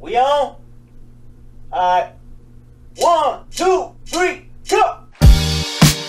We on? Alright. 1, 2, 3, go!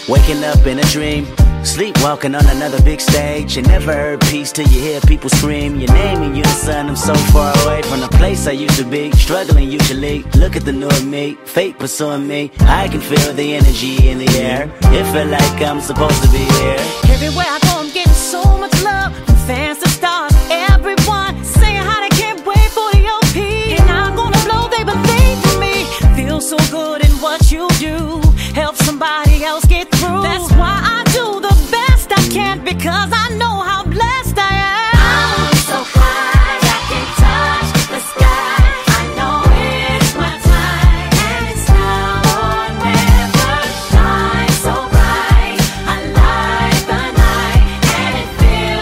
Waking up in a dream. Sleepwalking on another big stage. You never heard peace till you hear people scream your name and you the sun. I'm so far away from the place I used to be. Struggling usually, look at the new me. Fate pursuing me, I can feel the energy in the air. It felt like I'm supposed to be here. Everywhere I go I'm getting so much love. From fans to stars, everyone saying how they can't wait for the OP. And I'm gonna blow, they believe in me. Feel so good in what you do. Help somebody else get through. That's why I do the best I can, because I know how blessed I am. I'm so high, I can touch the sky. I know it's my time, and it's now or never. I'm so bright, alive by night, and it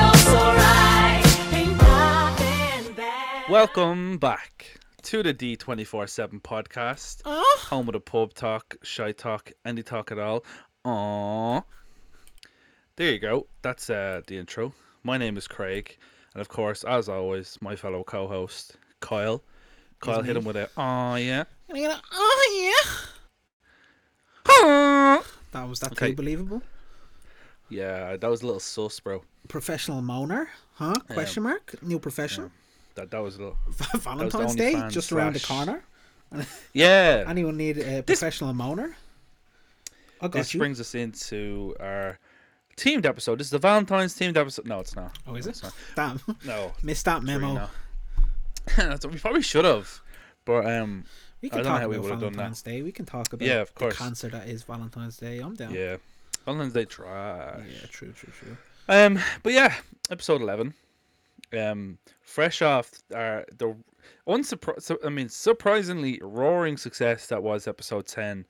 feels so right. Ain't nothing bad. Welcome back to the D247 Podcast, home of the pub talk, shy talk, any talk at all. Aww. There you go. That's the intro. My name is Craig, and of course, as always, my fellow co-host, Kyle. Kyle, hit him with a aww, yeah. Can I get an aww, yeah? That was that okay. Too believable? Yeah, that was a little sus, bro. Professional moaner, huh? Question mark? New profession? Yeah. That was a little Valentine's Day just around the corner. Yeah. Anyone need a professional moaner? This brings us into our teamed episode. This is the Valentine's teamed episode. No, it's not. Oh, is it? Damn. No. Missed that memo. That's what we probably should have. But we can talk about Valentine's Day. We can talk about the cancer that is Valentine's Day. I'm down. Yeah. Valentine's Day trash. Yeah, true. But yeah, episode 11. Fresh off surprisingly roaring success that was episode 10,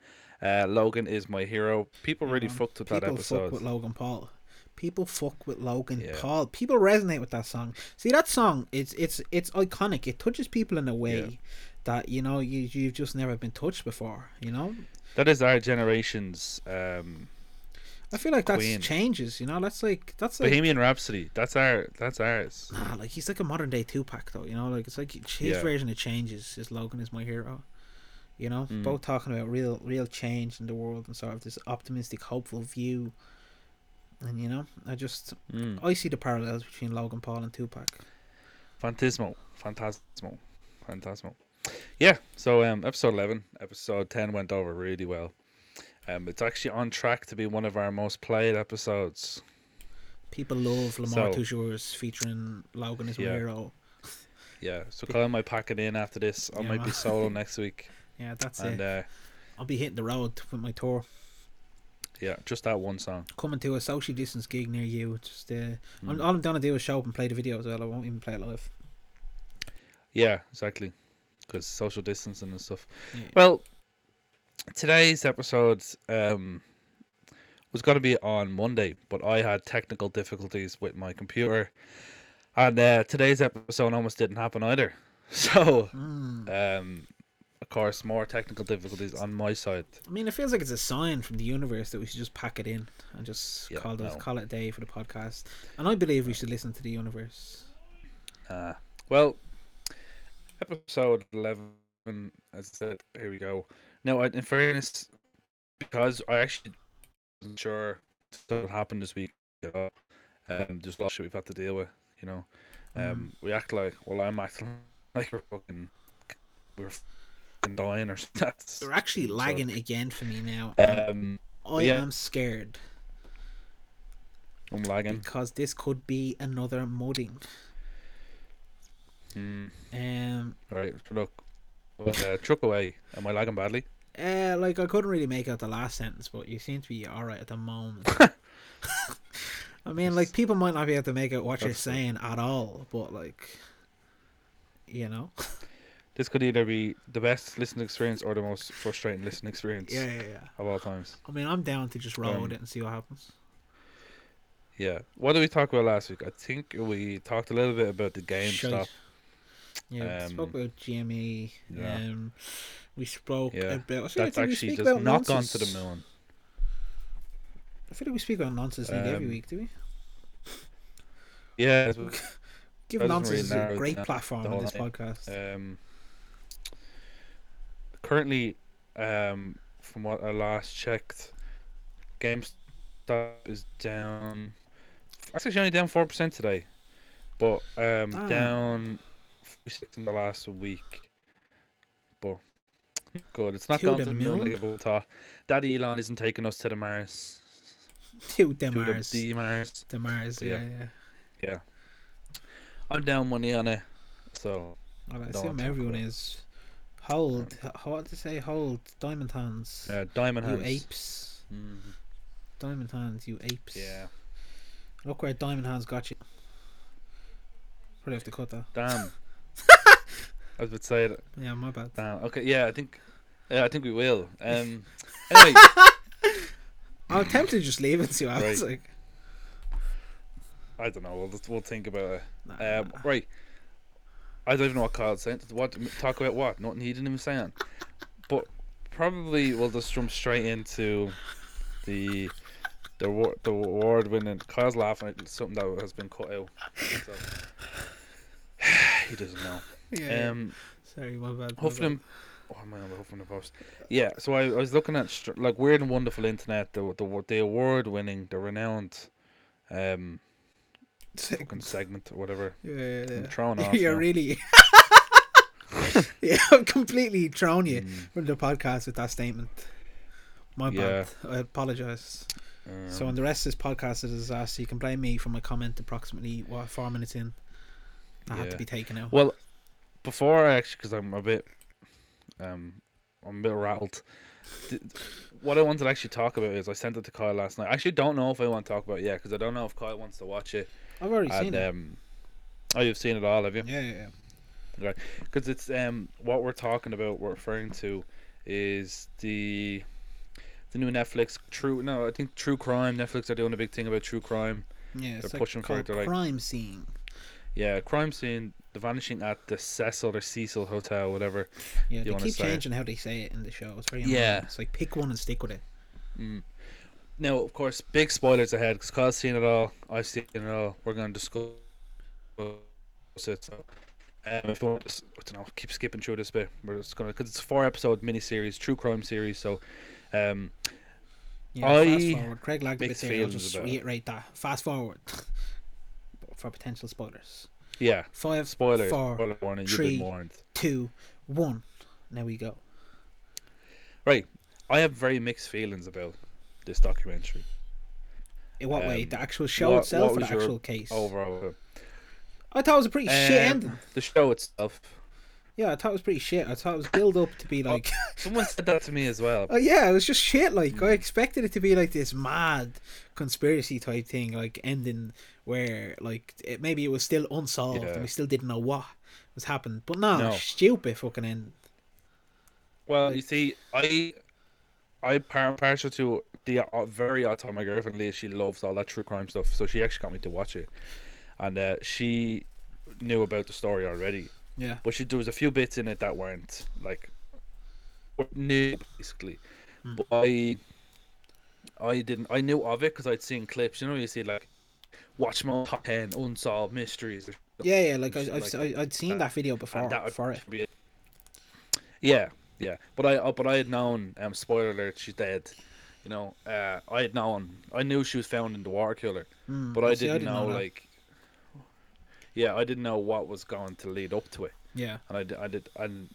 Logan is my hero. People really fucked with that episode. People fuck with Logan Paul. People fuck with Logan Paul. People resonate with that song. See, that song, it's iconic. It touches people in a way that, you know, you've just never been touched before, you know? That is our generation's I feel like that changes, you know. That's like Bohemian Rhapsody. That's ours. Nah, like he's like a modern day Tupac, though. You know, like it's like his version of changes is Logan is my hero. You know, both talking about real change in the world and sort of this optimistic, hopeful view. And you know, I see the parallels between Logan Paul and Tupac. Fantasmal. Yeah. So episode 11, episode 10 went over really well. It's actually on track to be one of our most played episodes. People love Lamar Toujour's featuring Logan as my hero. Yeah, so Kyle might pack it in after this. I might be solo next week. Yeah, that's it. I'll be hitting the road with my tour. Yeah, just that one song. Coming to a socially distanced gig near you. Just all I'm gonna do is show up and play the video as well. I won't even play it live. Yeah, exactly. Because social distancing and stuff. Yeah. Well, today's episode was going to be on Monday, but I had technical difficulties with my computer, and today's episode almost didn't happen either. So, of course, more technical difficulties on my side. I mean, it feels like it's a sign from the universe that we should just pack it in and just call it a day for the podcast. And I believe we should listen to the universe. Well, episode 11, as I said, here we go. Now, in fairness, because I actually wasn't sure what happened this week, there's a lot of shit we've had to deal with, you know. I'm acting like we're fucking dying or something. They're actually lagging again for me now. I am scared. I'm lagging. Because this could be another modding. Alright, look. Truck away. Am I lagging badly? I couldn't really make out the last sentence, but you seem to be alright at the moment. I mean, like, people might not be able to make out what you're saying at all, but you know, this could either be the best listening experience or the most frustrating listening experience of all times. I mean, I'm down to just roll with it and see what happens. Yeah, what did we talk about last week? I think we talked a little bit about the GameStop. Yeah, we spoke about GME. Yeah. We spoke about... That's actually just not nonsense. Gone to the moon. I feel like we speak about nonsense every week, do we? Yeah. Give nonsense a great platform on this podcast. currently, from what I last checked, GameStop is down. It's actually only down 4% today, but down 46 in the last week. But good, it's not going to the Daddy Elon isn't taking us to the Mars. To the Mars. Yeah. I'm down money on it, so. Well, I assume everyone is. Hold. What did they say? Hold. Diamond hands. Diamond hands. You apes. Mm-hmm. Diamond hands, you apes. Yeah. Look where diamond hands got you. Probably have to cut that. Damn. I was about to say it. Yeah, my bad. Damn. Okay. Yeah, I think we will. Anyway. I'm tempted to just leave it. See what happens. Right. Like. I don't know. We'll think about it. Nah. Right. I don't even know what Kyle's saying. What talk about what? Not needing him saying. But probably we'll just jump straight into the award winning. Kyle's laughing at something that has been cut out. So. He doesn't know. Yeah. Sorry, my bad. Huffling. Oh my God, Huffling the Post. Yeah. So I was looking at like Weird and Wonderful Internet, the award winning, the renowned. Segment or whatever. Yeah. I'm thrown off. You're now. Really. Yeah, I'm completely thrown you from the podcast with that statement. My bad. I apologise. So on the rest of this podcast is a disaster. You can blame me for my comment approximately 4 minutes in. I had to be taken out. Well, before I actually, because I'm a bit rattled. What I wanted to actually talk about is I sent it to Kyle last night. I actually don't know if I want to talk about it yet because I don't know if Kyle wants to watch it. I've already seen it. Oh, you've seen it all, have you? Yeah. Right, because it's what we're talking about. We're referring to is the new Netflix true crime. Netflix are doing a big thing about true crime. Yeah, they're pushing for it. They're like Crime Scene. Yeah, Crime Scene: The Vanishing at the Cecil or Cecil Hotel, whatever. Yeah, they keep changing how they say it in the show. It's very annoying. Yeah. It's like pick one and stick with it. Mm. Now, of course, big spoilers ahead because Kyle's seen it all. I've seen it all. We're going to discuss it. So, if you want to, I don't know, keep skipping through this bit. We're just gonna because it's a 4-episode miniseries, true crime series. So, fast forward. Craig lagged a bit there. I'll just reiterate that. Fast forward for potential spoilers. Yeah. 5, 4, 3, 2, 1. Now we go. Right. I have very mixed feelings about this documentary. In what way? The actual show itself or the actual case? Overall. I thought it was a pretty shit ending. The show itself. Yeah, I thought it was pretty shit. I thought it was build up to be like... Someone said that to me as well. Oh yeah, it was just shit. Like, I expected it to be like this mad conspiracy type thing, like ending where like maybe it was still unsolved and we still didn't know what was happened. But no. Stupid fucking ending. Well, like, you see, I partial to the very odd time my girlfriend Leah, she loves all that true crime stuff, so she actually got me to watch it, and she knew about the story already. Yeah. But there was a few bits in it that weren't like new, basically. But I didn't. I knew of it because I'd seen clips. You know, you see like watch my top 10 Unsolved Mysteries. Yeah. Like I'd seen that video before. That for it. Be it. Yeah. Yeah, but I had known. Spoiler alert: she's dead. You know, I had known. I knew she was found in the water cooler, but I didn't know like. Yeah, I didn't know what was going to lead up to it. Yeah, and I did, and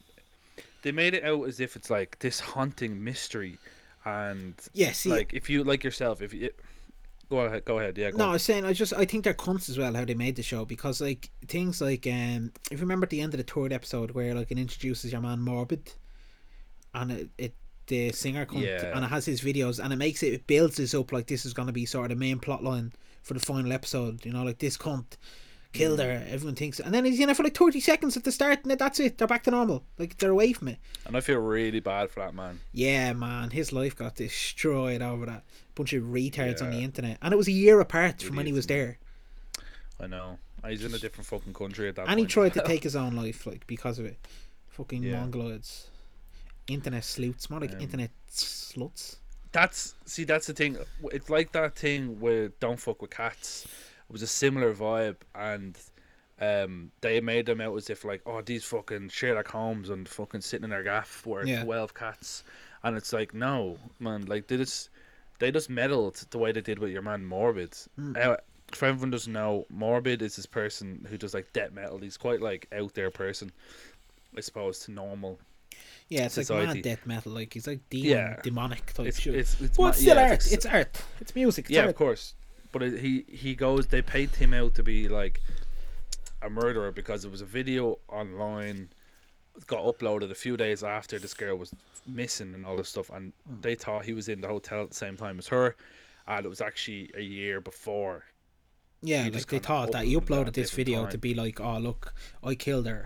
they made it out as if it's like this haunting mystery, and like if you like yourself, if you go ahead, yeah. I was saying I think they're cunts as well how they made the show because like things like if you remember at the end of the 3rd episode where like it introduces your man Morbid. And the singer comes and it has his videos and it builds this up like this is going to be sort of the main plot line for the final episode, you know, like this cunt killed her, everyone thinks, and then he's in it for like 30 seconds at the start and that's it, they're back to normal, like they're away from it. And I feel really bad for that man. Yeah man, his life got destroyed over that bunch of retards on the internet, and it was a year apart from when he was there. I know, he's in a different fucking country at that point. And he tried to take his own life like because of it, fucking mongoloids. Internet sleuts, more like internet sluts. That's the thing. It's like that thing with Don't Fuck with Cats. It was a similar vibe, and They made them out as if like, oh, these fucking Sherlock Holmes and fucking sitting in their gaff were 12 cats, and it's like, no man, like they just meddled the way they did with your man Morbid. For everyone doesn't know, Morbid is this person who does like death metal. He's quite like out there person, I suppose, to normal. Yeah, it's society. Like mad death metal. Like he's like demonic type shit. It's still art. It's art. It's music. It's art. Of course. But he goes. They paint him out to be like a murderer because it was a video online got uploaded a few days after this girl was missing and all this stuff, and they thought he was in the hotel at the same time as her, and it was actually a year before. Yeah, like they thought that he uploaded this video to be like, oh look, I killed her.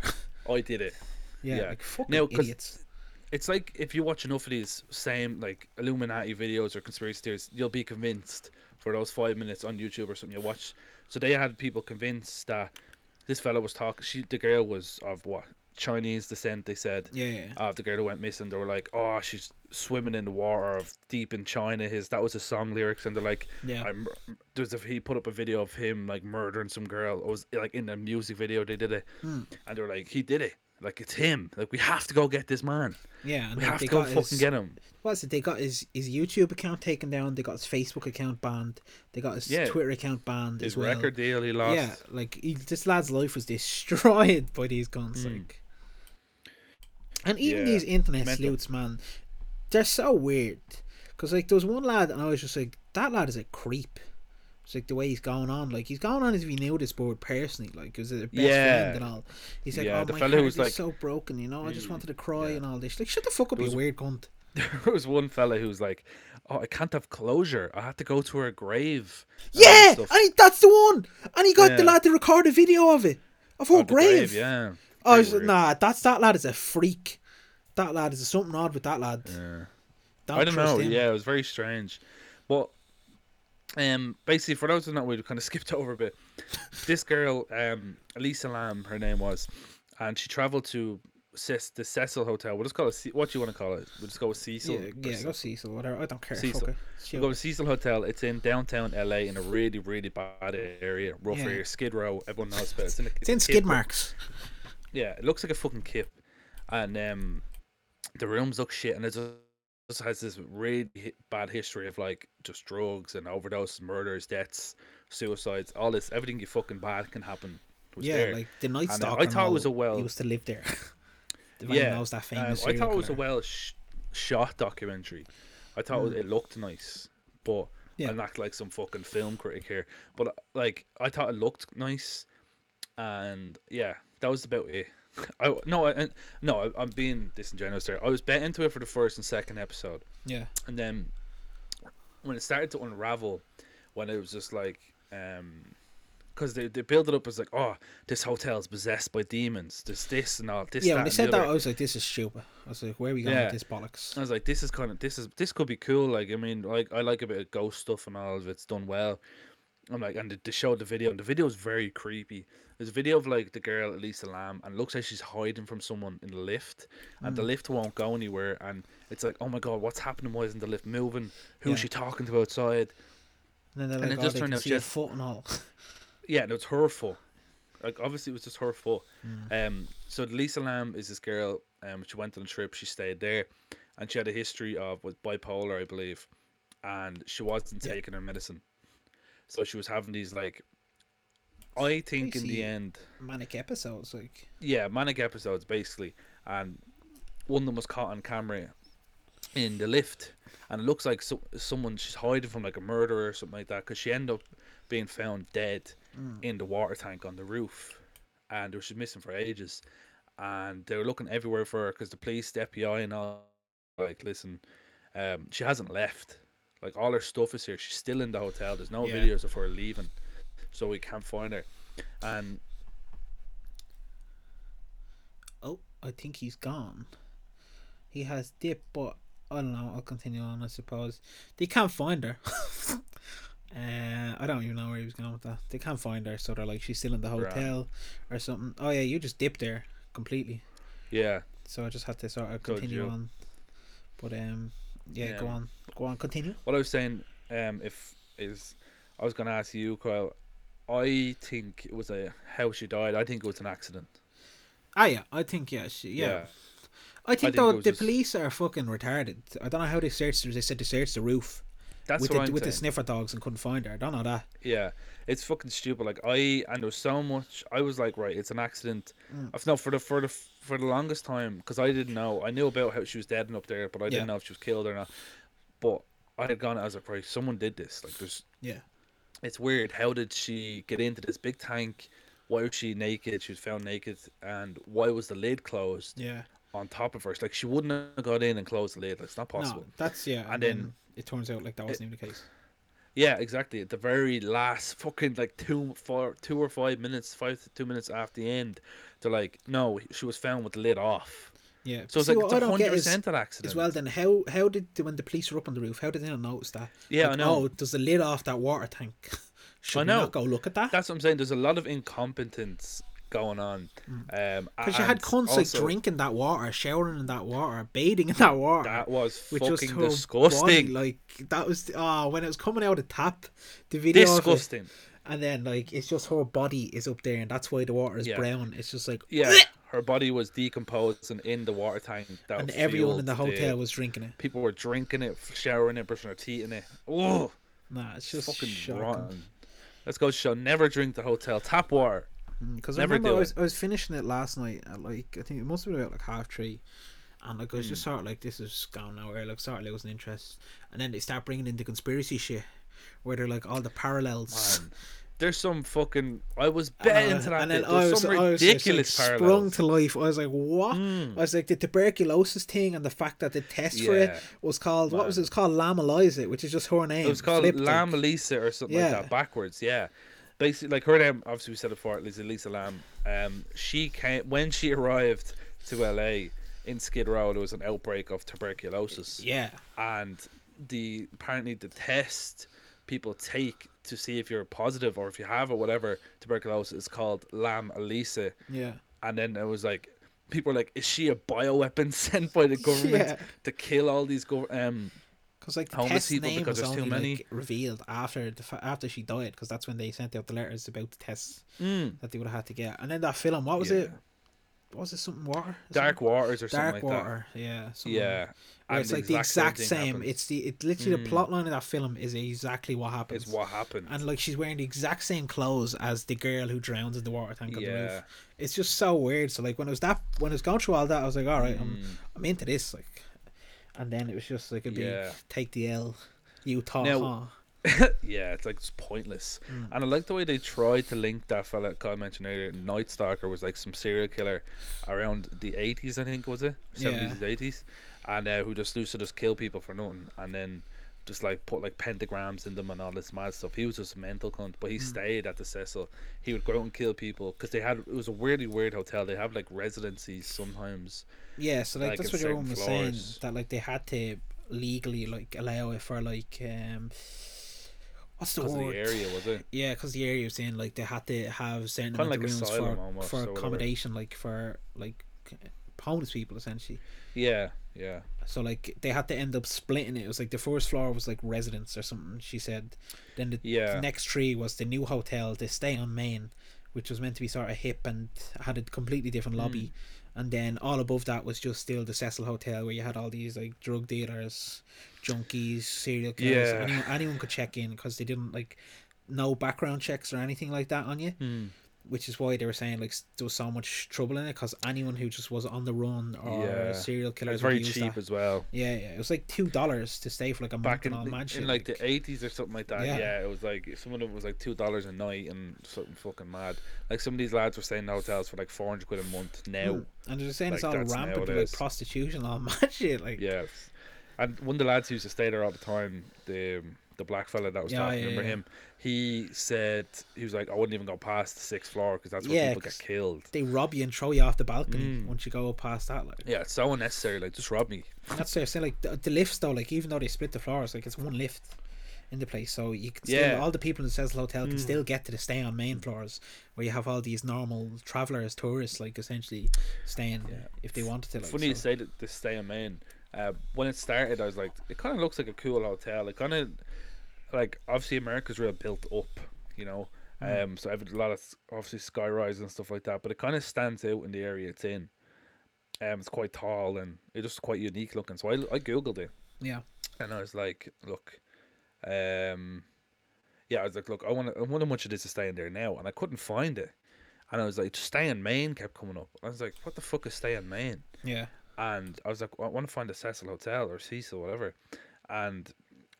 I did it. Yeah. Like fucking idiots. It's like if you watch enough of these same like Illuminati videos or conspiracy theories, you'll be convinced for those 5 minutes on YouTube or something you watch. So they had people convinced that this fella was talking. The girl was of what, Chinese descent? They said. Yeah. Of the girl who went missing, they were like, oh, she's swimming in the water of deep in China. That was his song lyrics, and they're like, he put up a video of him like murdering some girl. It was like in the music video they did it, and they were like, he did it. Like, it's him. Like, we have to go get this man. Yeah. And we have to go fucking get him. What is it? They got his YouTube account taken down. They got his Facebook account banned. They got his Twitter account banned as well. His record deal he lost. Yeah. Like, this lad's life was destroyed by these guns. Like. And even these internet sleuths, man, they're so weird. Because, like, there was one lad, and I was just like, that lad is a creep. It's like the way he's going on. Like he's going on as if he knew this board personally. Like it was their best friend and all. He's like, oh, the my heart was like, so broken, you know, I just wanted to cry and all this. Like, shut the fuck up, you weird cunt. There was one fella who was like, oh, I can't have closure, I have to go to her grave. Yeah, and that's the one. And he got the lad to record a video of it. Of her grave. Yeah. Oh, I was like, nah, that lad is a freak. That lad is something odd with that lad. Yeah. I don't know, him. Yeah, it was very strange. But basically, for those who know, we kind of skipped over a bit. This girl, Elisa Lam, her name was, and she travelled to the Cecil Hotel. We'll just call it what do you want to call it? We'll just go with Cecil. Yeah, go Cecil, whatever. I don't care. Cecil. Okay. We'll go to Cecil Hotel. It's in downtown LA in a really, really bad area, rough area, Skid Row. Everyone knows about it. It's in skid marks. Yeah, it looks like a fucking kip, and the rooms look shit, and it's just has this really bad history of like just drugs and overdoses, murders, deaths, suicides, all this, everything you fucking bad can happen. Like the Night Stalker. I thought it was a well. He used to live there. Knows that famous. I thought it was a well shot documentary. I thought it looked nice, but I'm not like some fucking film critic here. But like I thought it looked nice, and that was about it. I'm being disingenuous there. I was bet into it for the first and second episode. Yeah. And then when it started to unravel, when it was just like, because they build it up as like, oh, this hotel is possessed by demons. There's this and all this. Yeah. When they said that, I was like, this is stupid. I was like, where are we going with this bollocks? I was like, this could be cool. Like, I mean, like I like a bit of ghost stuff and all if it's done well. I'm like, and they showed the video, and the video is very creepy. There's a video of like the girl Elisa Lam, and it looks like she's hiding from someone in the lift, and the lift won't go anywhere, and it's like, oh my god, what's happening? Why isn't the lift moving? Who's she talking to outside? And then it just turned out she's foot and all. Yeah, no, it's her foot. Like obviously it was just her foot. So Elisa Lam is this girl. She went on a trip. She stayed there, and she had a history of was bipolar, I believe, and she wasn't taking her medicine. So she was having these like, I think in the end, manic episodes, like manic episodes basically, and one of them was caught on camera in the lift, and it looks like someone she's hiding from like a murderer or something like that, because she ended up being found dead in the water tank on the roof, and she was missing for ages, and they were looking everywhere for her because the police, the FBI, and all like, listen, she hasn't left. Like, all her stuff is here. She's still in the hotel. There's no videos of her leaving. So we can't find her. And oh, I think he's gone. He has dipped, but I don't know. I'll continue on, I suppose. They can't find her. I don't even know where he was going with that. They can't find her. So they're like, she's still in the hotel or something. Oh, yeah, you just dipped there completely. Yeah. So I just had to sort of continue on. But, yeah, go on, continue. What I was saying, I was going to ask you, Kyle, I think it was a how she died. I think it was an accident. Ah, yeah. I think, yeah. Yeah. I think the police are fucking retarded. I don't know how they searched her. They said they searched the roof. That's with what I'm saying. With the sniffer dogs and couldn't find her. I don't know that. Yeah. It's fucking stupid. Like, and there was so much. I was like, right, it's an accident. I've known for the longest time, because I didn't know. I knew about how she was dead and up there, but I didn't know if she was killed or not. But I had gone as a price. Someone did this. Like, there's. Yeah. It's weird. How did she get into this big tank? Why was she naked? She was found naked. And why was the lid closed? Yeah. On top of her, it's like she wouldn't have got in and closed the lid. Like, it's not possible. No, that's And then it turns out like that wasn't even the case. Yeah, exactly. At the very last fucking like 2 or 5 minutes after the end, they're like, no, she was found with the lid off. Yeah. So it's like 100% an accident. As well, then how did when the police were up on the roof, how did they not notice that? Yeah, like, I know. Oh, does the lid off that water tank? Should we not go look at that? That's what I'm saying. There's a lot of incompetence going on, because you had cunts also, like drinking that water, showering in that water, bathing in that water. That was fucking disgusting. Body, like that was when it was coming out of the tap, the video. Disgusting. And then like it's just her body is up there, and that's why the water is brown. It's just like her body was decomposed and in the water tank. That and everyone in the hotel was drinking it. People were drinking it, showering it, brushing their teeth in it. Oh, nah, it's just fucking shocking. Rotten. Let's go. Show never drink the hotel tap water. Because I remember I was finishing it last night at like I think it must have been about like 3:30, and like I was just sort of like, this is gone nowhere, like sort of losing interest. And then they start bringing in the conspiracy shit where they're like all the parallels. Man, there's some fucking I was betting to that. And then I was like, sprung to life. I was like, what? I was like, the tuberculosis thing and the fact that the test for it was called what was it? It was called Lam Elisa, which is just her name. It was called Lam Elisa or something like that backwards. Yeah. Basically, like her name, obviously we said it before, is Elisa Lam. She came when she arrived to LA in Skid Row. There was an outbreak of tuberculosis. Yeah, and apparently the test people take to see if you're positive or if you have or whatever tuberculosis is called Lam Elisa. Yeah, and then it was like people were like, is she a bioweapon sent by the government to kill all these because like the test name was only like, revealed after she died, because that's when they sent out the letters about the tests that they would have had to get. And then that film, what was it? Was it something water? Dark Waters or something like that. Dark Water, yeah. Yeah. Where it's like the exact same. Happens. It's the plot line of that film is exactly what happens. It's what happened. And like she's wearing the exact same clothes as the girl who drowns in the water tank on the roof. It's just so weird. So like when it was going through all that, I was like, all right, I'm into this. Like. And then it was just like a big take the L, you talk, huh? Yeah, it's like it's pointless. And I like the way they tried to link that fella Kyle mentioned earlier. Night Stalker was like some serial killer around the 80s, I think, was it? 70s, 80s. And who just used to just kill people for nothing. And then just like put like pentagrams in them and all this mad stuff. He was just a mental cunt, but he stayed at the Cecil. He would go out and kill people because it was a weirdly weird hotel. They have like residencies sometimes. Yeah, so like that's what everyone was saying, that like they had to legally like allow it for like what's the word? Because the area was it? Yeah, because the area was in like they had to have certain amount of rooms for accommodation, like for like homeless people essentially. Yeah, yeah. So like they had to end up splitting it. It was like the first floor was like residence or something. She said. Then the next three was the new hotel, the Stay on Main, which was meant to be sort of hip and had a completely different lobby. And then all above that was just still the Cecil Hotel, where you had all these like drug dealers, junkies, serial killers. Yeah. Anyone could check in because they didn't like no background checks or anything like that on you, which is why they were saying like there was so much trouble in it because anyone who just was on the run or serial killers. It was very cheap as well. Yeah, yeah, it was like $2 to stay for like a month in all mansion. In like the '80s or something like that. Yeah. Yeah, it was like some of them was like $2 a night and something fucking mad. Like some of these lads were staying in hotels for like £400 a month now. And they're saying like, it's all rampant with like prostitution and all mad shit. Like yeah, and one of the lads who used to stay there all the time, the black fella that was talking, remember him? He said he was like, I wouldn't even go past the 6th floor because that's where people get killed. They rob you and throw you off the balcony once you go past that. Like yeah, it's so unnecessary. Like just rob me. That's what I'm saying. Like the lifts though, like even though they split the floors, like it's one lift in the place, so you can still all the people in the Cecil Hotel can still get to the Stay on Main floors where you have all these normal travellers, tourists, like essentially staying if they wanted to. Like, funny you say that the Stay on Main. When it started, I was like, it kind of looks like a cool hotel. It kind of like obviously America's real built up, you know, So I've a lot of obviously sky rise and stuff like that, but it kind of stands out in the area it's in. It's quite tall and it's just quite unique looking. So I googled it. Yeah. And I was like, look, yeah, I was like, look, I want how much it is to stay in there now, and I couldn't find it. And I was like, Stay on Main kept coming up. I was like, what the fuck is Stay on Main? Yeah. And I was like, I want to find the Cecil Hotel or Cecil, whatever. And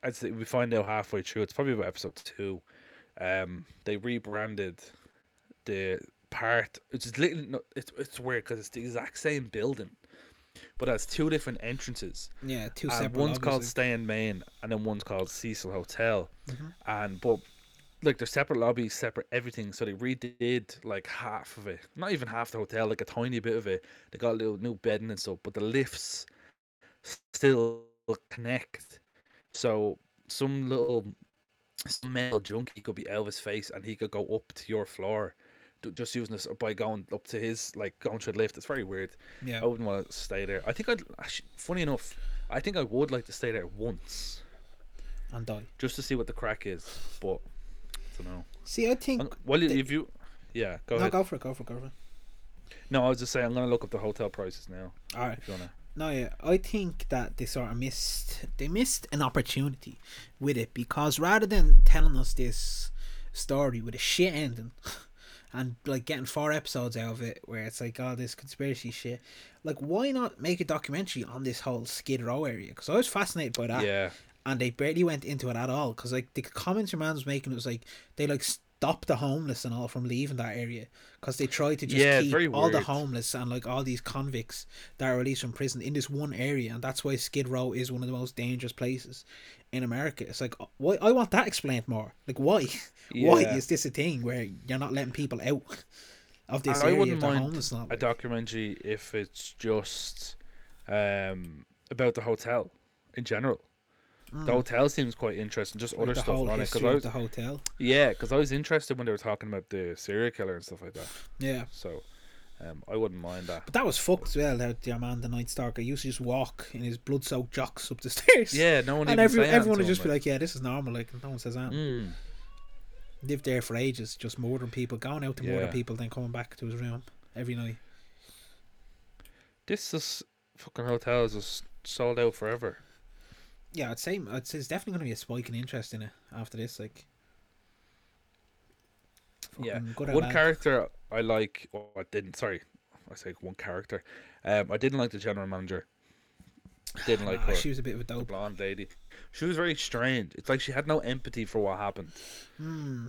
I'd say we find out halfway through, it's probably about episode 2. They rebranded the part. It's literally, no, it's weird because it's the exact same building, but it has 2 different entrances. Yeah, 2 separate. One's obviously called Stay on Main, and then one's called Cecil Hotel. Mm-hmm. And but like they're separate lobbies, separate everything. So they redid like half of it, not even half the hotel, like a tiny bit of it. They got a little new bedding and stuff, but the lifts still connect. So some metal junkie could be Elvis face, and he could go up to your floor, just using this by going up to his, like going through the lift. It's very weird. Yeah, I wouldn't want to stay there. I think I'd actually, funny enough, I think I would like to stay there once and die just to see what the crack is. But I don't know. See, I think go ahead. Go for it. No, I was just saying I'm gonna look up the hotel prices now. All right. No, yeah, I think that they sort of missed an opportunity with it, because rather than telling us this story with a shit ending and like getting 4 episodes out of it where it's like all this conspiracy shit, like why not make a documentary on this whole Skid Row area? Because I was fascinated by that. Yeah. And they barely went into it at all, because like the comments your man was making, it was like they like stop the homeless and all from leaving that area, because they try to just keep all the homeless and like all these convicts that are released from prison in this one area, and that's why Skid Row is one of the most dangerous places in America. It's like, why? I want that explained more. Like, why? Yeah. Why is this a thing where you're not letting people out of this area? I wouldn't mind a documentary if it's just about the hotel in general. The hotel seems quite interesting, just other stuff on it. Because I was interested when they were talking about the serial killer and stuff like that. Yeah. So, I wouldn't mind that. But that was fucked as well, how your man, the Night Stalker, used to just walk in his blood-soaked jocks up the stairs. Yeah, no one even everyone would just be like, yeah, this is normal, like, no one says that. Lived there for ages, just murdering people, going out to murder people, then coming back to his room every night. Fucking hotel is just sold out forever. Yeah, I'd say it's definitely going to be a spike in interest in it after this. Like, one character I like. Oh, I didn't. Sorry, I say one character. I didn't like the general manager. Didn't like her. She was a bit of a dope. The blonde lady. She was very strange. It's like she had no empathy for what happened. She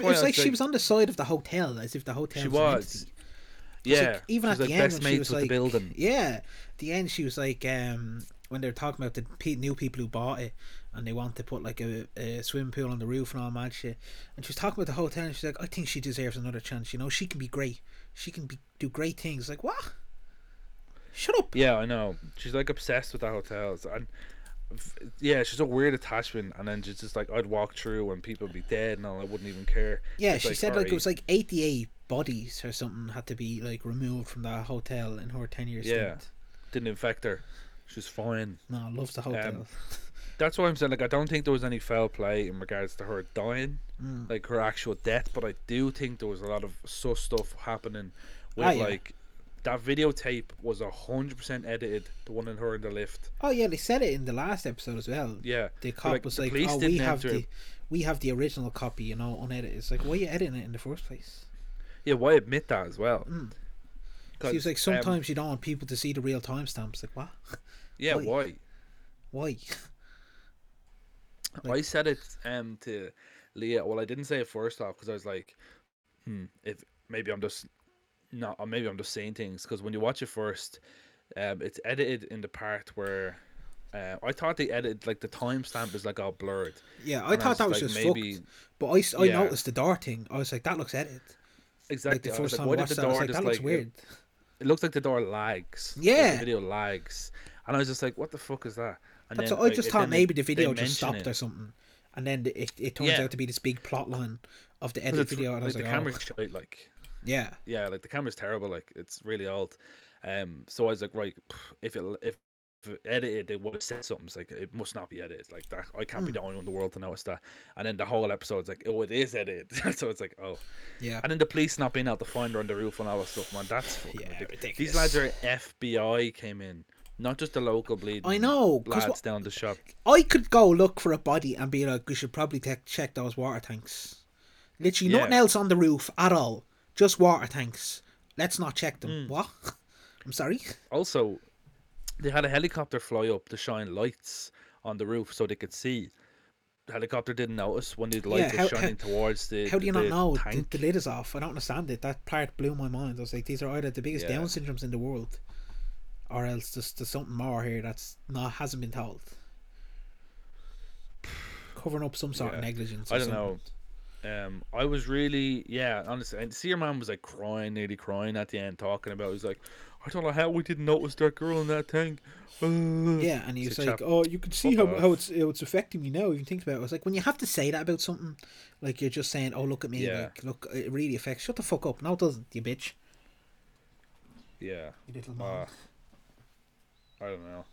was on the side of the hotel, as if the hotel. She was. Yeah. Like, even at the end, when she was like, she was like, when they were talking about the new people who bought it and they want to put like a swimming pool on the roof and all mad shit, and she was talking about the hotel and she's like, I think she deserves another chance, you know, she can be great, do great things. Like, what? Shut up. Yeah, I know, she's like obsessed with the hotels, and yeah, she's a weird attachment, and then she's just like, I'd walk through and people would be dead and all, I wouldn't even care. Yeah, she said like it was like 88 bodies or something had to be like removed from that hotel in her 10 years. Yeah, didn't infect her. She's fine. No, loves the hotel. That's why I'm saying, like, I don't think there was any foul play in regards to her dying, like her actual death, but I do think there was a lot of sus stuff happening with that videotape was 100% edited, the one in her in the lift. Oh yeah, they said it in the last episode as well. Yeah. The cop was like, oh, we have the original copy, you know, unedited. It's like, why are you editing it in the first place? Yeah, why admit that as well? She was like, sometimes you don't want people to see the real timestamps. Like, what? Yeah, why? Like, I said it to Leah. Well, I didn't say it first off because I was like, if maybe I'm just saying things, because when you watch it first, it's edited in the part where I thought they edited like the timestamp is like all blurred. Yeah, I thought that was just fucked. But I noticed the door thing. I was like, that looks edited. Exactly. Like the first time I watched that, I was like, that looks weird. It looks like the door lags. Yeah, like the video lags. And I was just like, what the fuck is that? And then, I just thought maybe the video just stopped or something. And then it turns out to be this big plot line of the edit video. And like, I was like, the camera's shite, like. Yeah. Yeah, like the camera's terrible. Like, it's really old. So I was like, right, if edited it would have said something. It's like, it must not be edited. Like, that, I can't be the only one in the world to notice that. And then the whole episode's like, oh, it is edited. So it's like, oh. Yeah. And then the police not being out to find her on the roof and all that stuff, man. That's fucking ridiculous. These lads are FBI came in. Not just the local bleeding lads down the shop. I could go look for a body and be like, we should probably check those water tanks. Literally nothing else on the roof at all. Just water tanks. Let's not check them. What? I'm sorry. Also, they had a helicopter fly up to shine lights on the roof so they could see. The helicopter didn't notice when the light was shining towards the tank. How do you not know? The lid is off. I don't understand it. That part blew my mind. I was like, these are either the biggest Down syndromes in the world, or else there's something more here that's hasn't been told. Covering up some sort of negligence. I don't know. I was really, honestly, and see, your man was like nearly crying at the end, talking about, he was like, I don't know how we didn't notice that girl in that tank. Yeah, and he was like, oh, you can see how it's affecting me now, if you think about it. I was like, when you have to say that about something, like, you're just saying, oh, look at me, like, look, it really affects, shut the fuck up. No, it doesn't, you bitch. Yeah. You little man. I don't know.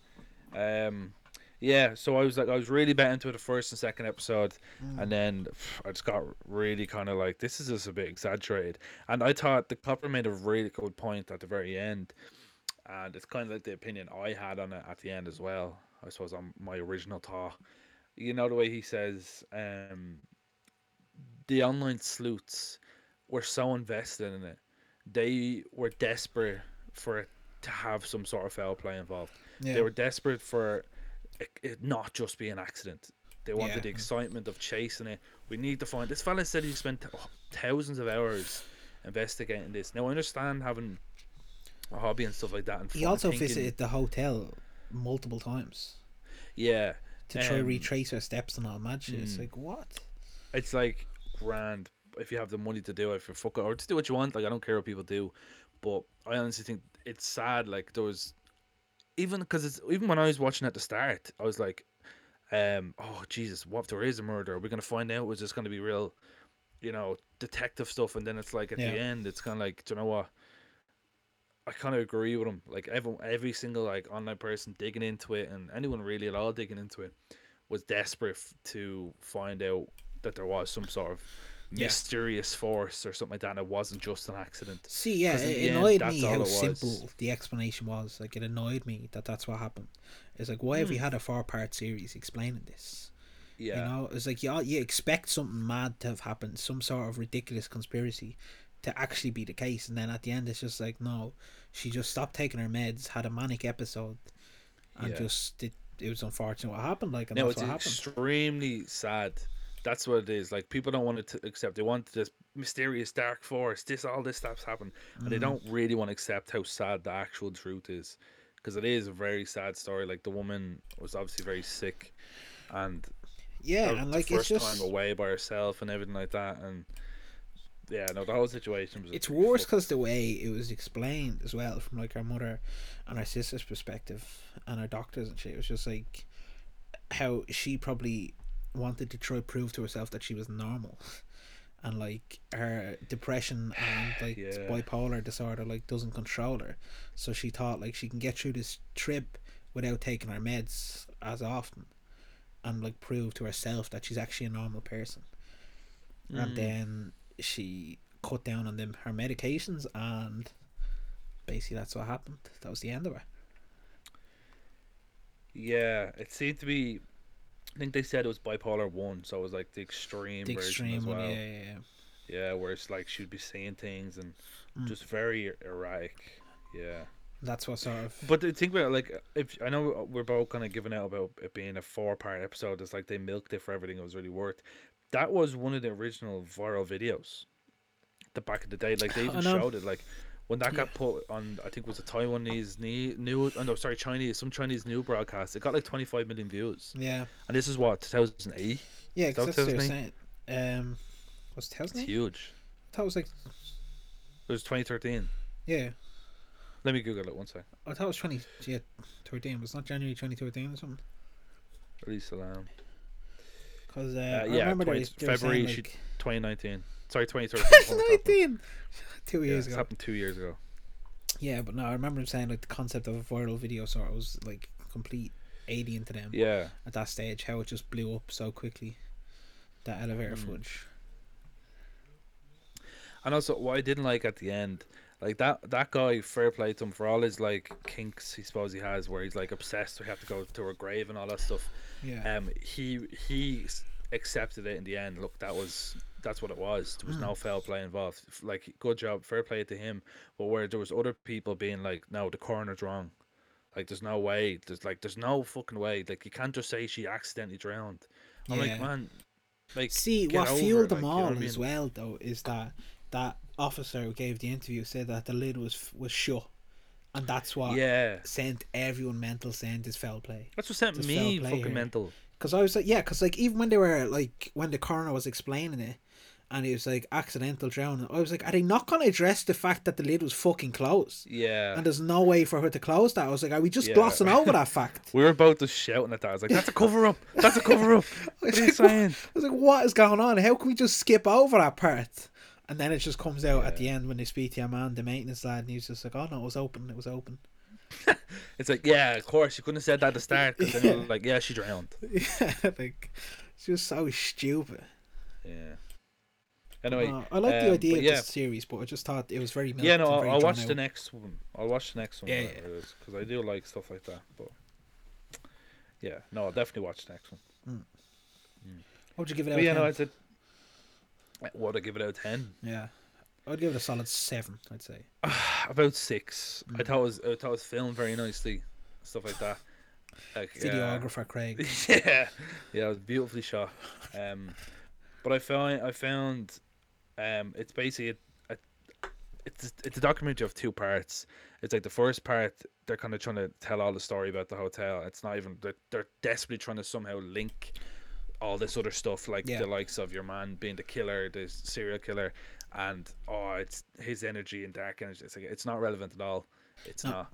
Yeah, so I was really bet into the first and second episode, and then I just got really kind of like, this is just a bit exaggerated. And I thought the copper made a really good point at the very end, and it's kind of like the opinion I had on it at the end as well, I suppose, on my original thought. You know, the way he says, the online sleuths were so invested in it, they were desperate for it to have some sort of foul play involved. Yeah. They were desperate for it not just be an accident. They wanted the excitement of chasing it. We need to find this fella. Said he spent thousands of hours investigating this. Now I understand having a hobby and stuff like that, and he also visited the hotel multiple times to try retrace her steps and all that. It's like, what? It's like, grand if you have the money to do it, for fuck it, or just do what you want. Like, I don't care what people do, but I honestly think it's sad. Like, there was, even when I was watching at the start, I was like, oh Jesus, what if there is a murder? Are we going to find out? Was this going to be real, you know, detective stuff? And then it's like, at the end, it's kind of like, do you know what? I kind of agree with him. Like, every single like online person digging into it, and anyone really at all digging into it, was desperate to find out that there was some sort of mysterious force or something like that, and it wasn't just an accident. See, it annoyed me how simple the explanation was. Like, it annoyed me that's what happened. It's like, why have we had a 4-part series explaining this? Yeah, you know, it's like, you expect something mad to have happened, some sort of ridiculous conspiracy to actually be the case, and then at the end it's just like, no, she just stopped taking her meds, had a manic episode, and just it was unfortunate what happened. Like, and no, that's what happened. It's extremely sad. That's what it is. Like, people don't want to accept. They want this mysterious dark force. All this stuff's happened, and they don't really want to accept how sad the actual truth is, because it is a very sad story. Like, the woman was obviously very sick, and and like, it's just time away by herself and everything like that. And the whole situation was. It's worse because the way it was explained as well, from like her mother and her sister's perspective, and her doctors and shit. It was just like how she probably wanted to try to prove to herself that she was normal, and like her depression and like bipolar disorder like doesn't control her, so she thought like she can get through this trip without taking her meds as often, and like prove to herself that she's actually a normal person. And then she cut down on her medications, and basically that's what happened. That was the end of her. It seemed to be, I think they said it was bipolar 1, so it was like the extreme version as well. Yeah, where it's like she'd be seeing things and just very erratic. That's what sort of. But the thing about, like, if I know we're both kind of giving out about it being a 4-part episode, it's like they milked it for everything it was really worth. That was one of the original viral videos, the back of the day. Like, they even showed it, like, when that got put on, I think it was a Chinese new broadcast. It got like 25 million views. Yeah. And this is what, 2008? Yeah, because that's what you're saying. Was it 2008? It's huge. I thought it was like, it was 2013. Yeah. Let me Google it one sec. I thought it was 2013, but it's not January 2013 or something. Elisa Lam. Because I remember February 2019. Sorry, 2013. 2019! 2 years ago. This happened 2 years ago. Yeah, but no, I remember him saying like the concept of a viral video sort of was like complete alien to them. Yeah. At that stage, how it just blew up so quickly. That elevator footage. And also, what I didn't like at the end, like that guy, fair play to him for all his like kinks he suppose he has, where he's like obsessed, we have to go to her grave and all that stuff. Yeah. He accepted it in the end. Look, that's what it was. There was no foul play involved. Like, good job, fair play to him. But where there was other people being like, no, the coroner's wrong. Like, there's no way. There's no fucking way. Like, you can't just say she accidentally drowned. I'm like, man. Like, see, what fueled them all as well, though, is that officer who gave the interview said that the lid was shut. And that's what sent everyone mental, saying this foul play. That's what sent me fucking mental. Because I was like, because like even when they were like, when the coroner was explaining it, and it was like accidental drowning, I was like, are they not going to address the fact that the lid was fucking closed? Yeah. And there's no way for her to close that. I was like, are we just glossing over that fact? We were both just shouting at that. I was like, that's a cover up. That's a cover up. What are you saying? I was like, what is going on? How can we just skip over that part? And then it just comes out at the end when they speak to your man, the maintenance lad, and he's just like, oh no, it was open. It was open. It's like, yeah, of course you couldn't have said that at the start, because then you were like, yeah, she drowned. Yeah, like, it's just so stupid. Yeah. Anyway, I like the idea of this series, but I just thought it was very milk. Yeah, no, I'll watch the next one. I'll watch the next one. Yeah, because I do like stuff like that. But yeah, no, I'll definitely watch the next one. What would you give it out? But, yeah, 10? No, I said, would I give it out 10? Yeah. I'd give it a solid 7, I'd say. About 6. I thought it was filmed very nicely, stuff like that. Like, videographer Craig. Yeah, it was beautifully shot. But I found it's basically it's a documentary of two parts. It's like the first part, they're kind of trying to tell all the story about the hotel. It's not even they're desperately trying to somehow link all this other stuff, like the likes of your man being the killer, the serial killer, and it's his energy and dark energy. It's like, it's not relevant at all. It's not.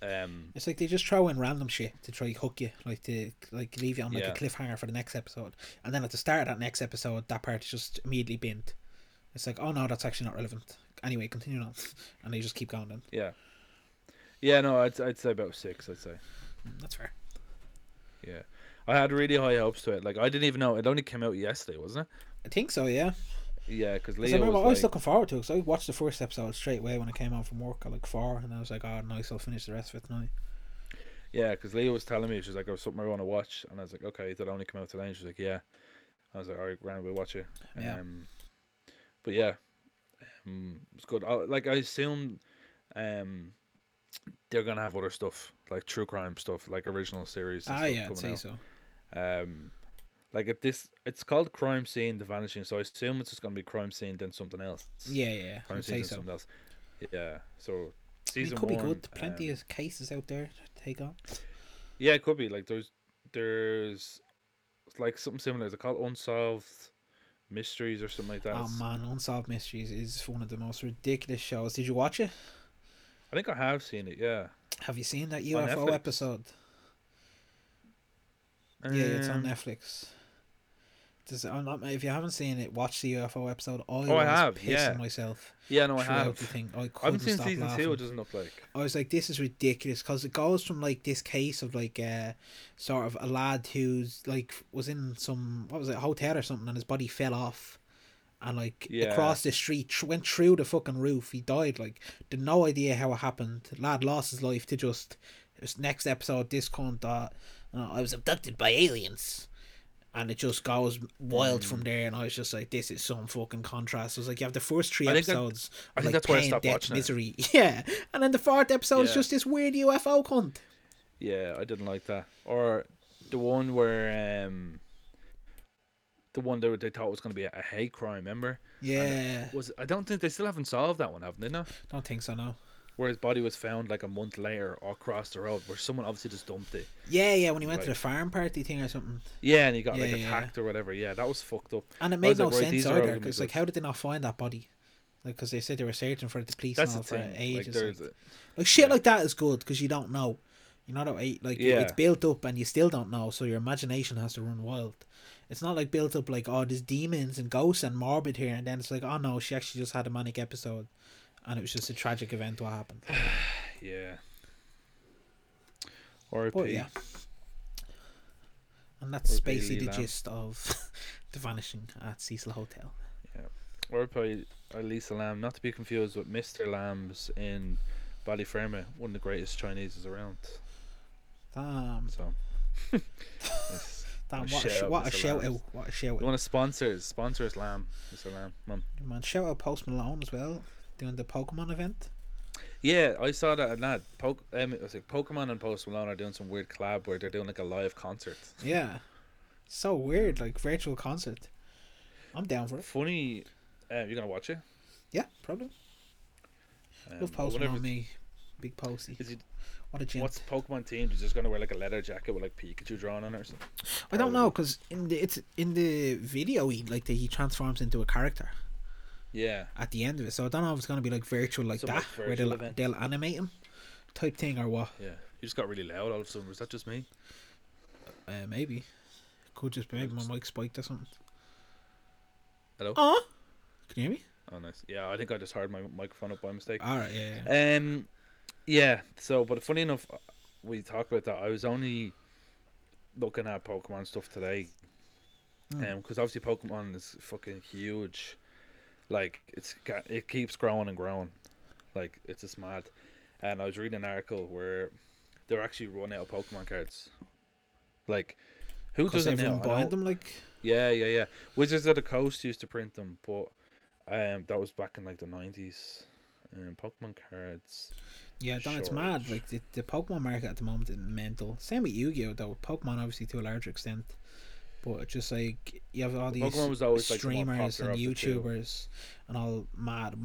It's like they just throw in random shit to try hook you, like to like leave you on like a cliffhanger for the next episode. And then at the start of that next episode, that part is just immediately binned. It's like, oh no, that's actually not relevant. Anyway, continue on, and they just keep going then. Yeah, no, I'd say about 6. I'd say that's fair. Yeah. I had really high hopes to it. Like, I didn't even know. It only came out yesterday, wasn't it? I think so, yeah. Yeah, because Leo was I was looking forward to it, because I watched the first episode straight away when I came home from work at like 4, and I was like, oh, nice, I'll finish the rest of it tonight. Yeah, because Leo was telling me, she was like, oh, something I want to watch, and I was like, okay, did it only come out today? And she was like, yeah. I was like, alright, we'll watch it. Yeah. But yeah, it's good. I assume they're going to have other stuff, like true crime stuff, like original series and stuff I'd say out. So. Like if this, it's called Crime Scene: The Vanishing, so I assume it's just gonna be Crime Scene then something else. Yeah. Crime Scene then something else. Yeah. So season one could be good. Plenty of cases out there to take on. Yeah, it could be like there's like something similar. Is it called Unsolved Mysteries or something like that? Oh man, Unsolved Mysteries is one of the most ridiculous shows. Did you watch it? I think I have seen it. Yeah. Have you seen that UFO episode? Yeah, it's on Netflix. If you haven't seen it, watch the UFO episode. I have. Pissing myself. Yeah, no, I have. The thing. I haven't seen season 2. It doesn't look like. I was like, this is ridiculous, because it goes from like this case of like sort of a lad who's like was in some hotel or something, and his body fell off, and like across the street went through the fucking roof. He died. Like, did no idea how it happened. The lad lost his life to just next episode. This cunt I was abducted by aliens. And it just goes wild from there, and I was just like, this is some fucking contrast. I was like, you have the first 3 episodes I think that's why I stopped watching misery. It. Yeah. And then the 4th episode is just this weird UFO cunt. Yeah, I didn't like that. Or the one where the one that they thought was going to be a hate crime, remember? Yeah. I don't think they still haven't solved that one, haven't they? No? Don't think so, no. Where his body was found like a month later or across the road, where someone obviously just dumped it. Yeah, when he went to the farm party thing or something. Yeah, and he got attacked or whatever. Yeah, that was fucked up. And it made no sense either, because like, how did they not find that body? Like, because they said they were searching for the police and all for ages. Like shit like that is good, because you don't know. You know that it's built up and you still don't know, so your imagination has to run wild. It's not like built up like, oh, there's demons and ghosts and morbid here, and then it's like, oh no, she actually just had a manic episode. and it was just a tragic event what happened. Yeah. R.I.P. Yeah. And that's basically the gist of The Vanishing at Cecil Hotel. Yeah. R.I.P. Elisa Lam, not to be confused with Mr. Lamb's in Ballyfermot, one of the greatest Chineses around. Damn. So. Damn, what a shout out. What a shout out. You want to sponsor us, Lam. Mr. Lam. Man, shout out Post Malone as well, doing the Pokemon event. Yeah, I saw that. And that it was like Pokemon and Post Malone are doing some weird collab where they're doing like a live concert. Yeah. So weird, like virtual concert. I'm down for it. Funny. You going to watch it? Yeah, probably. Love Post Malone, me. Big Posty. What a gent. What's Pokemon themed? Is just going to wear like a leather jacket with like Pikachu drawn on it or something? I don't know, because in the video he transforms into a character. Yeah. At the end of it, so I don't know if it's going to be like virtual like that, where they'll animate him, type thing or what. Yeah. You just got really loud all of a sudden. Was that just me? Maybe. Could just be my mic spiked or something. Hello. Oh. Can you hear me? Oh, nice. Yeah, I think I just hard my microphone up by mistake. All right. Yeah. Yeah. So, but funny enough, we talk about that. I was only looking at Pokemon stuff today, because obviously Pokemon is fucking huge. Like it keeps growing and growing. Like it's just mad. And I was reading an article where they're actually running out of Pokemon cards. Like, who doesn't buy them? Like, yeah. Wizards of the Coast used to print them, but that was back in like the 90s. Pokemon cards. Yeah, it's mad. Like the Pokemon market at the moment is mental. Same with Yu-Gi-Oh though. Pokemon obviously to a larger extent, but just like you have all these streamers and YouTubers and all mad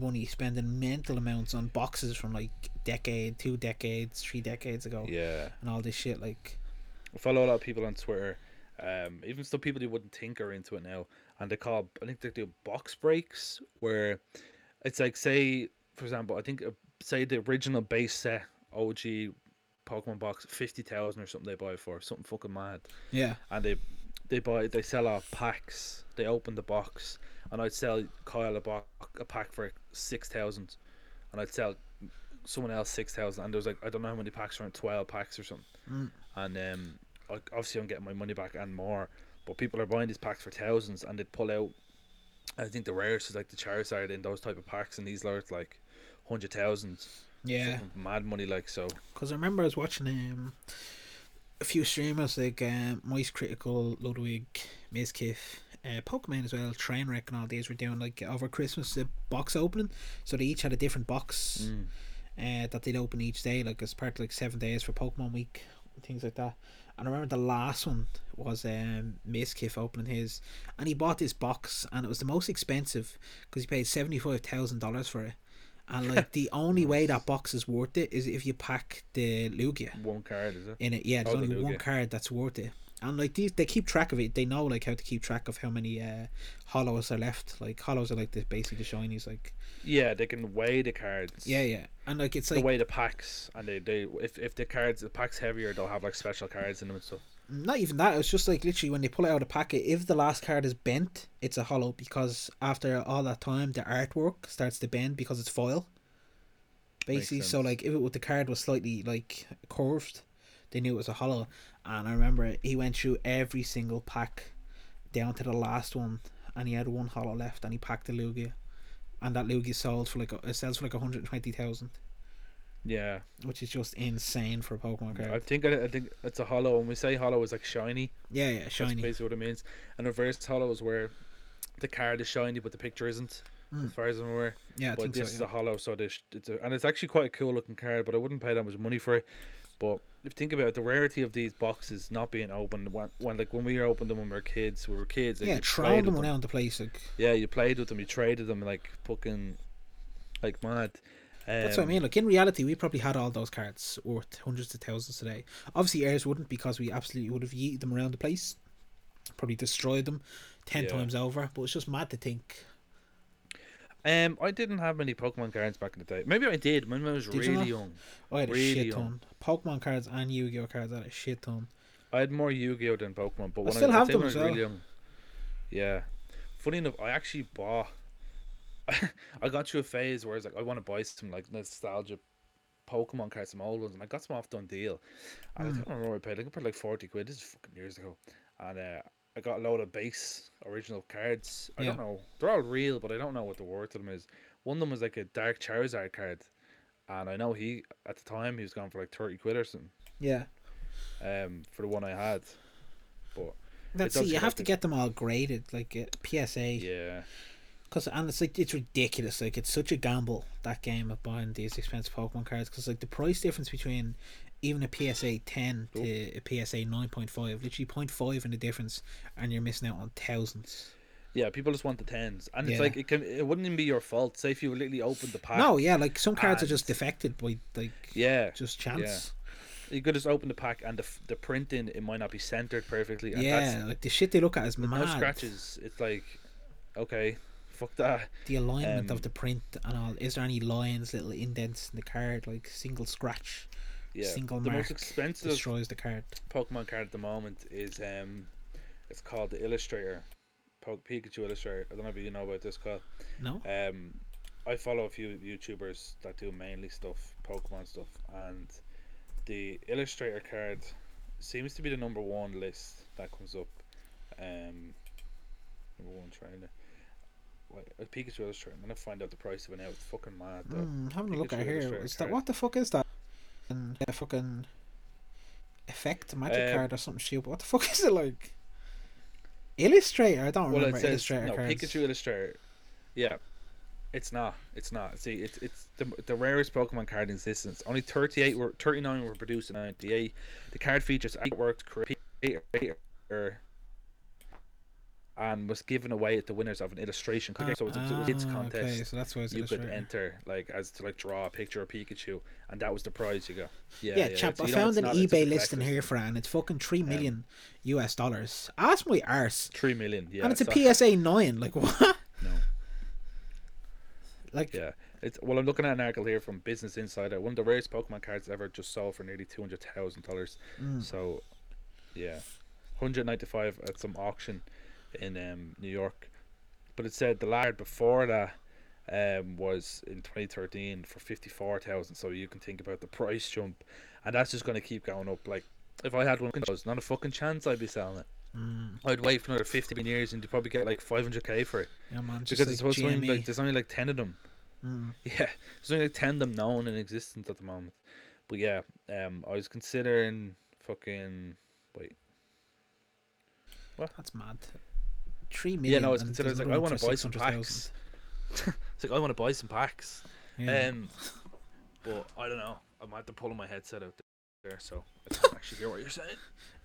money spending mental amounts on boxes from like decade, 2 decades, 3 decades ago. Yeah, and all this shit. Like, I follow a lot of people on Twitter, even some people you wouldn't think are into it now, and I think they do box breaks where it's like, say for example, I think say the original base set OG Pokemon box 50,000 or something they buy for, something fucking mad. Yeah. And they sell out packs. They open the box, and I'd sell Kyle a pack for 6,000, and I'd sell someone else 6,000, and there's like I don't know how many packs are in 12 packs or something. And obviously I'm getting my money back and more, but people are buying these packs for thousands, and they'd pull out. I think the rarest is like the Charizard in those type of packs, and these are like 100,000. Yeah, mad money like so. Because I remember I was watching a few streamers like Mice Critical, Ludwig, Mizkif, Pokemon as well, Trainwreck, and all these were doing like over Christmas the box opening. So they each had a different box that they'd open each day, like as part of like 7 days for Pokemon Week, things like that. And I remember the last one was Mizkif opening his, and he bought this box, and it was the most expensive because he paid $75,000 for it. And like the only way that box is worth it is if you pack the Lugia. One card, is it? In it, yeah. There's only one card that's worth it. And like they keep track of it. They know like how to keep track of how many hollows are left. Like hollows are like basically the shinies. Like yeah, they can weigh the cards. Yeah, and like it's like they weigh the packs, and they if the pack's heavier, they'll have like special cards in them and stuff. Not even that. It's just like literally when they pull it out of the packet, if the last card is bent, it's a hollow, because after all that time, the artwork starts to bend because it's foil. Basically, so like if the card was slightly like curved, they knew it was a hollow. And I remember he went through every single pack down to the last one, and he had one hollow left, and he packed the Lugia, and that Lugia sells for like 120,000. Yeah, which is just insane for a Pokemon card. I think it's a hollow. When we say hollow, is like shiny. Yeah, shiny. That's basically what it means. And reverse hollow is where the card is shiny but the picture isn't, as far as I'm aware. Yeah, but this is a hollow, so and it's actually quite a cool looking card, but I wouldn't pay that much money for it. But if you think about it, the rarity of these boxes not being opened when we opened them when we were kids. Yeah, throwing them around the place. Like, yeah, you played with them, you traded them, like fucking, like mad. That's what I mean. Like in reality, we probably had all those cards worth hundreds of thousands today. Obviously, ours wouldn't, because we absolutely would have yeeted them around the place, probably destroyed them 10 times over. But it's just mad to think. I didn't have many Pokemon cards back in the day. Maybe I did when I was really young. I had a shit ton. Pokemon cards and Yu-Gi-Oh cards, I had a shit ton. I had more Yu-Gi-Oh than Pokemon, but when I was really young. Yeah. Funny enough, I actually bought I got through a phase where it's like I want to buy some like nostalgia Pokemon cards, some old ones, and I got some off Dundee, and I don't know where I paid. I paid like 40 quid. This is fucking years ago, and I got a load of base original cards. I don't know, they're all real, but I don't know what the worth of them is. One of them was like a Dark Charizard card, and I know he at the time he was going for like 30 quid or something. Yeah. For the one I had, but that's it, you have to get them all graded, like PSA. Yeah. Cause, and it's like it's ridiculous. Like it's such a gamble, that game of buying these expensive Pokemon cards, because like the price difference between even a PSA 10 to a PSA 9.5, literally 0.5 in the difference, and you're missing out on thousands. Yeah, people just want the tens, and it's like it wouldn't even be your fault. Say if you literally opened the pack. No, yeah, like some cards are just defected by like just chance. Yeah. You could just open the pack, and the printing it might not be centered perfectly. And that's, like the shit they look at is mad. No scratches. It's like, okay. Fuck that. The alignment of the print and all. Is there any lines, little indents in the card? Like single scratch, single mark. The most expensive destroys the card. Pokemon card at the moment is it's called the Illustrator, Pikachu Illustrator. I don't know if you know about this card. No. I follow a few YouTubers that do mainly stuff Pokemon stuff, and the Illustrator card seems to be the number one list that comes up. Number one trailer. A Pikachu Illustrator. I'm gonna find out the price of it now. It's fucking mad though. Having a look at here, is that what the fuck is that? And a fucking effect magic card or something stupid. What the fuck is it like? Illustrator. I don't remember. It says, Illustrator cards. Pikachu Illustrator. Yeah, it's not. It's not. See, it's the rarest Pokemon card in existence. Only 39 were produced in 98. The card features artwork creator. And was given away at the winners of an illustration contest. So it was a kids contest. Okay, so that's where you could enter, like, as to like draw a picture of Pikachu, and that was the prize you got. Yeah, chap. I found an eBay list in here for it, and it's fucking $3 million. Ask my arse. 3 million. Yeah, and it's a PSA 9. Like what? No. Like yeah, it's well. I'm looking at an article here from Business Insider. One of the rarest Pokemon cards ever just sold for nearly $200,000. So, yeah, 195 at some auction in New York. But it said the lard before that was in 2013 for 54,000, so you can think about the price jump, and that's just going to keep going up. Like if I had one, there's not a fucking chance I'd be selling it. I'd wait for another 15 years and you'd probably get like 500k for it. Yeah man, because like it's supposed to be like, there's only like 10 of them. Yeah, there's only like 10 of them known in existence at the moment. But yeah, I was considering fucking what? That's mad. 3 million. Yeah, no, it's considered. Like, I want to buy some packs. It's like I want to buy some packs. Yeah. But I don't know. I might have to pull my headset out there, so I can't actually hear what you're saying.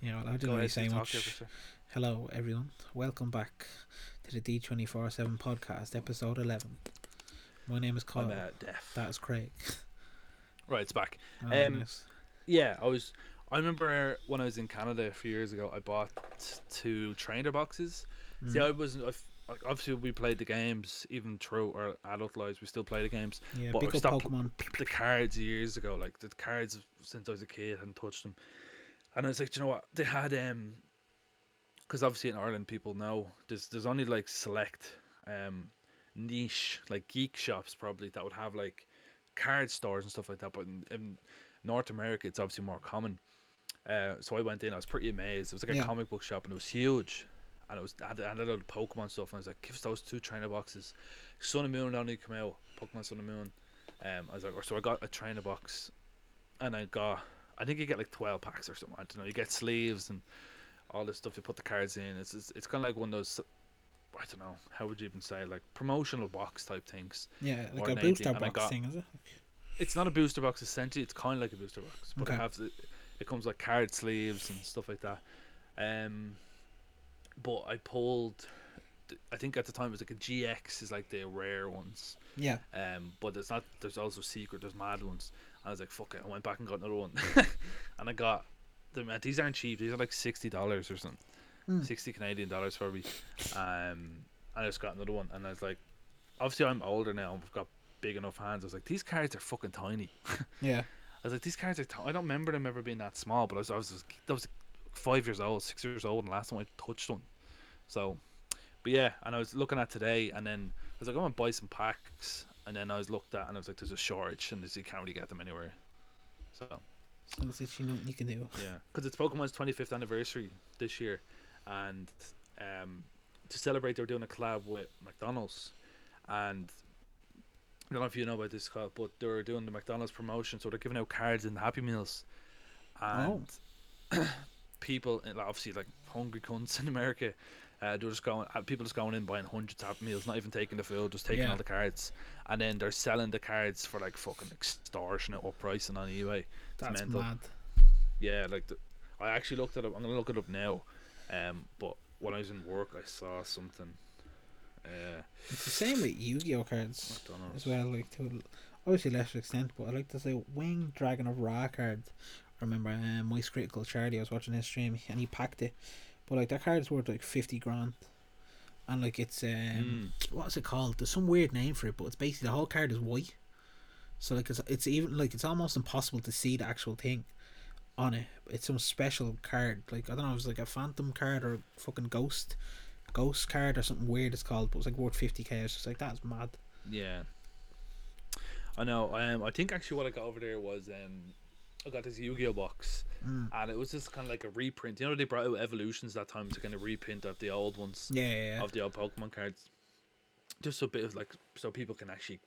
You know, I didn't really say much. Hello, everyone. Welcome back to the D247 Podcast, episode 11. My name is Kyle. I'm deaf. That is Craig. Right, it's back. Oh, nice. Yeah, I remember when I was in Canada a few years ago, I bought 2 trainer boxes. See, obviously we played the games even through our adult lives. We still play the games. Yeah, but I stopped Pokemon. The cards years ago. Like the cards since I was a kid, I hadn't touched them. And I was like, do you know what? They had because obviously in Ireland people know there's only like select niche like geek shops probably that would have like card stores and stuff like that. But in North America, it's obviously more common. So I went in. I was pretty amazed. It was like a comic book shop, and it was huge. And I had a little Pokemon stuff, and I was like, give us those 2 trainer boxes. Sun and Moon only come out. Pokemon Sun and Moon. I was like, so I got a trainer box, and I think you get like 12 packs or something. I don't know. You get sleeves and all this stuff. You put the cards in. It's kind of like one of those. I don't know. How would you even say, like promotional box type things? Yeah, like a booster box thing, is it? It's not a booster box essentially. It's kind of like a booster box, but it comes like card sleeves and stuff like that. But I pulled, I think at the time it was like a GX is like the rare ones. Yeah. But it's not. There's also secret. There's mad ones. And I was like, fuck it. I went back and got another one, and I got them. These aren't cheap. These are like $60 or something, 60 Canadian dollars probably. And I just got another one, and I was like, obviously I'm older now. I've got big enough hands. I was like, these cards are fucking tiny. Yeah. I was like, these cards are. I don't remember them ever being that small, but I was 6 years old, and last time I touched one. So, but yeah, and I was looking at today, and then was like, I'm gonna buy some packs, and then I was looked at and I was like, there's a shortage and you can't really get them anywhere. So there's literally nothing you can do. Yeah, because it's Pokemon's 25th anniversary this year, and to celebrate they were doing a collab with McDonald's, and I don't know if you know about this, Scott, but they were doing the McDonald's promotion, so they're giving out cards in the Happy Meals, and people, obviously like hungry cunts in America, they're just going, people just going in buying hundreds of Happy Meals, not even taking the food, just taking all the cards, and then they're selling the cards for like fucking extortionate or pricing on eBay. That's mental. Mad. Yeah, like I actually looked at it. I'm gonna look it up now, but when I was in work, I saw something. It's the same with Yu-Gi-Oh cards as well, like to obviously lesser extent, but I like to say Winged Dragon of Ra card. I remember Mice Critical Charlie, I was watching his stream and he packed it, but like that card's worth like 50 grand, and like it's what's it called, there's some weird name for it, but it's basically the whole card is white, so like it's even like it's almost impossible to see the actual thing on it. It's some special card, like I don't know, it's like a phantom card or a fucking ghost card or something weird it's called, but it's like worth 50k. It's just like, that's mad. Yeah, I know. I think actually what I got over there was I got this Yu-Gi-Oh box, and it was just kind of like a reprint. You know, they brought out Evolutions that time to kind of reprint of the old ones, of the old Pokemon cards, just a bit of like, so people can actually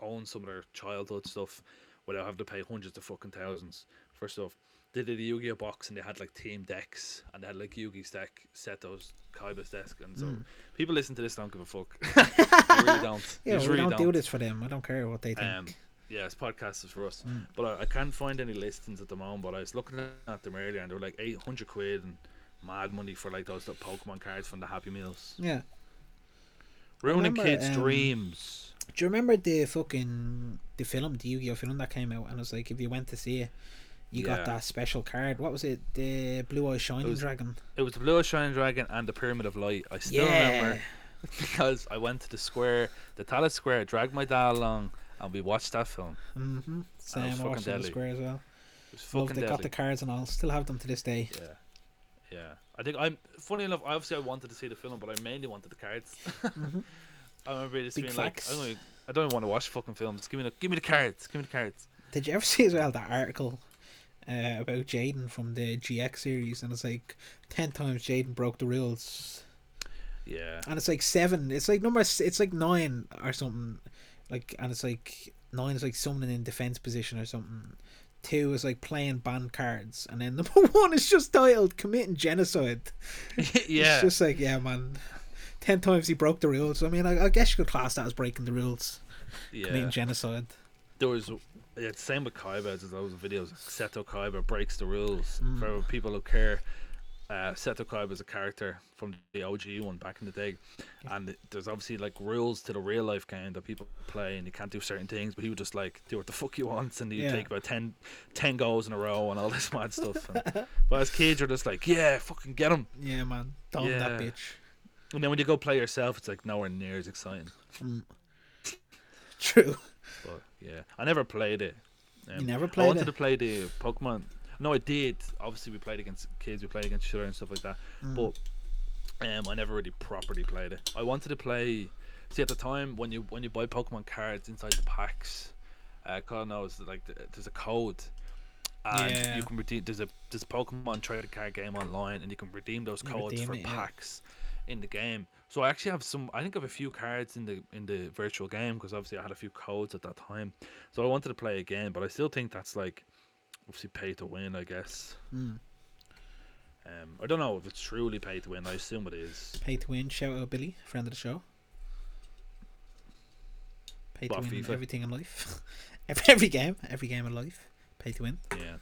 own some of their childhood stuff without having to pay hundreds of fucking thousands for stuff. They did a Yu-Gi-Oh box and they had like team decks, and they had like Yugi's deck, Seto's, Kaiba's desk, and so people listen to this don't give a fuck. They really don't. Yeah, we really don't do this for them. I don't care what they think. Yeah, this podcast is for us. But I can't find any listings at the moment, but I was looking at them earlier and they were like 800 quid and mad money for like those little Pokemon cards from the Happy Meals. Yeah. Ruining kids' dreams. Do you remember the film, the Yu-Gi-Oh film that came out, and it was like, if you went to see it, you got that special card. What was it? The Blue Eyes Shining Dragon. It was the Blue Eyes Shining Dragon and the Pyramid of Light. I still remember, because I went to the square, the Tallaght Square, I dragged my dad along, and we watched that film. Same, I watched the square as well. It was fucking deadly. They got the cards and all. Still have them to this day. Yeah. I think funny enough, obviously I wanted to see the film, but I mainly wanted the cards. I remember just being like, I don't even want to watch fucking films. Give me the cards. Give me the cards. Did you ever see as well that article about Jaden from the GX series, and it's like 10 times Jaden broke the rules? Yeah. And it's like 7. It's like it's like 9 or something. Like, and it's like 9 is like someone in defense position or something. 2 is like playing banned cards, and then number 1 is just titled committing genocide. It's just like, yeah, man. 10 times he broke the rules. I mean, I guess you could class that as breaking the rules. Yeah. Committing genocide. There was, it's same with Kaiba. There's those videos. Seto Kaiba breaks the rules for people who care. Seto Kaiba is a character from the OG one back in the day, and there's obviously like rules to the real life game that people play, and you can't do certain things, but he would just like do what the fuck he wants, and he'd take about 10 goals in a row and all this mad stuff. But as kids, you're just like, yeah, fucking get him. Yeah, man, down that bitch. And then when you go play yourself, it's like nowhere near as exciting. True. But yeah, I never played it. You never played it? I wanted to play the Pokemon. No, I did. Obviously, we played against kids, we played against each other and stuff like that. But I never really properly played it. I wanted to play. See, at the time when you buy Pokemon cards inside the packs, God knows, like there's a code, and you can redeem. There's a Pokemon trading card game online, and you can redeem those codes for packs in the game. So I actually have some. I think I have a few cards in the virtual game, because obviously I had a few codes at that time. So I wanted to play again, but I still think that's like, obviously pay to win, I guess. I don't know if it's truly pay to win. I assume it is. Pay to win. Shout out Billy, friend of the show. Pay to win everything in life. every game in life. Pay to win. Yeah.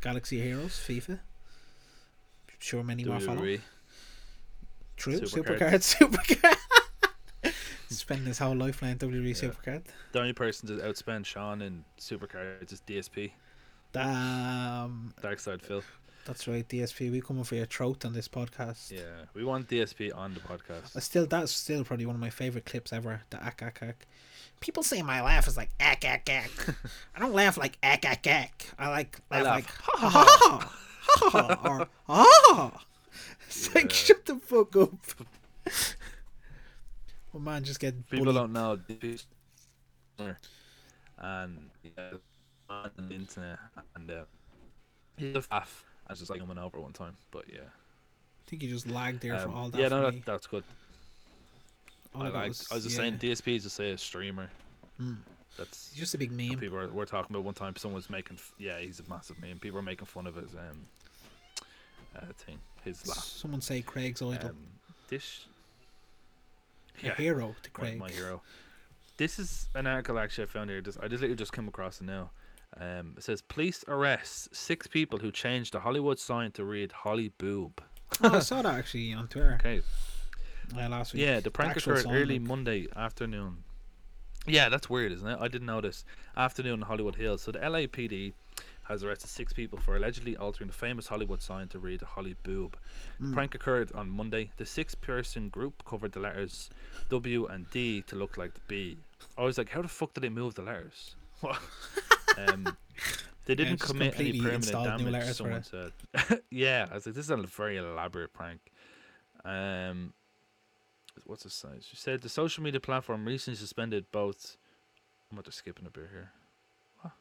Galaxy Heroes, FIFA. I'm sure many more follow. True. Supercard. Spending his whole life playing WWE Supercard. The only person to outspend Sean in Supercards is DSP. Damn. Darkside Phil. That's right, DSP. We come for your throat on this podcast. Yeah, we want DSP on the podcast. That's still probably one of my favorite clips ever. The ack ack ack. People say my laugh is like ack ack ack. I don't laugh like ack ack ack. I laugh like ha ha ha ha ha ha, or ah. It's like, shut the fuck up. Well, man, just get bullied. People don't know. And yeah, on the internet, and he's a faff. I was just like, I went over one time, but yeah. I think you just lagged there from all that. Yeah, no, that's good. Oh, I was just saying, DSP just say a streamer. Mm. That's just a big meme. People were talking about one time. Someone was making, he's a massive meme. People were making fun of his thing. His laugh. Someone say Craig's idol. This. Yeah, hero to Craig. My hero. This is an article actually I found here. I just literally just came across it now. It says police arrest 6 people who changed the Hollywood sign to read Holly Boob. Oh, I saw that actually on Twitter. Okay. Last week. Yeah, the prank occurred early Monday afternoon. Yeah, that's weird, isn't it? I didn't know this. Afternoon in Hollywood Hills. So the LAPD has arrested 6 people for allegedly altering the famous Hollywood sign to read Holly Boob. The prank occurred on Monday. The 6-person group covered the letters W and D to look like the B. I was like, how the fuck did they move the letters? What? They didn't commit any permanent damage, someone said. Yeah, I was like, this is a very elaborate prank. What's the size? She said the social media platform recently suspended both. I'm about to skip a bit here. What?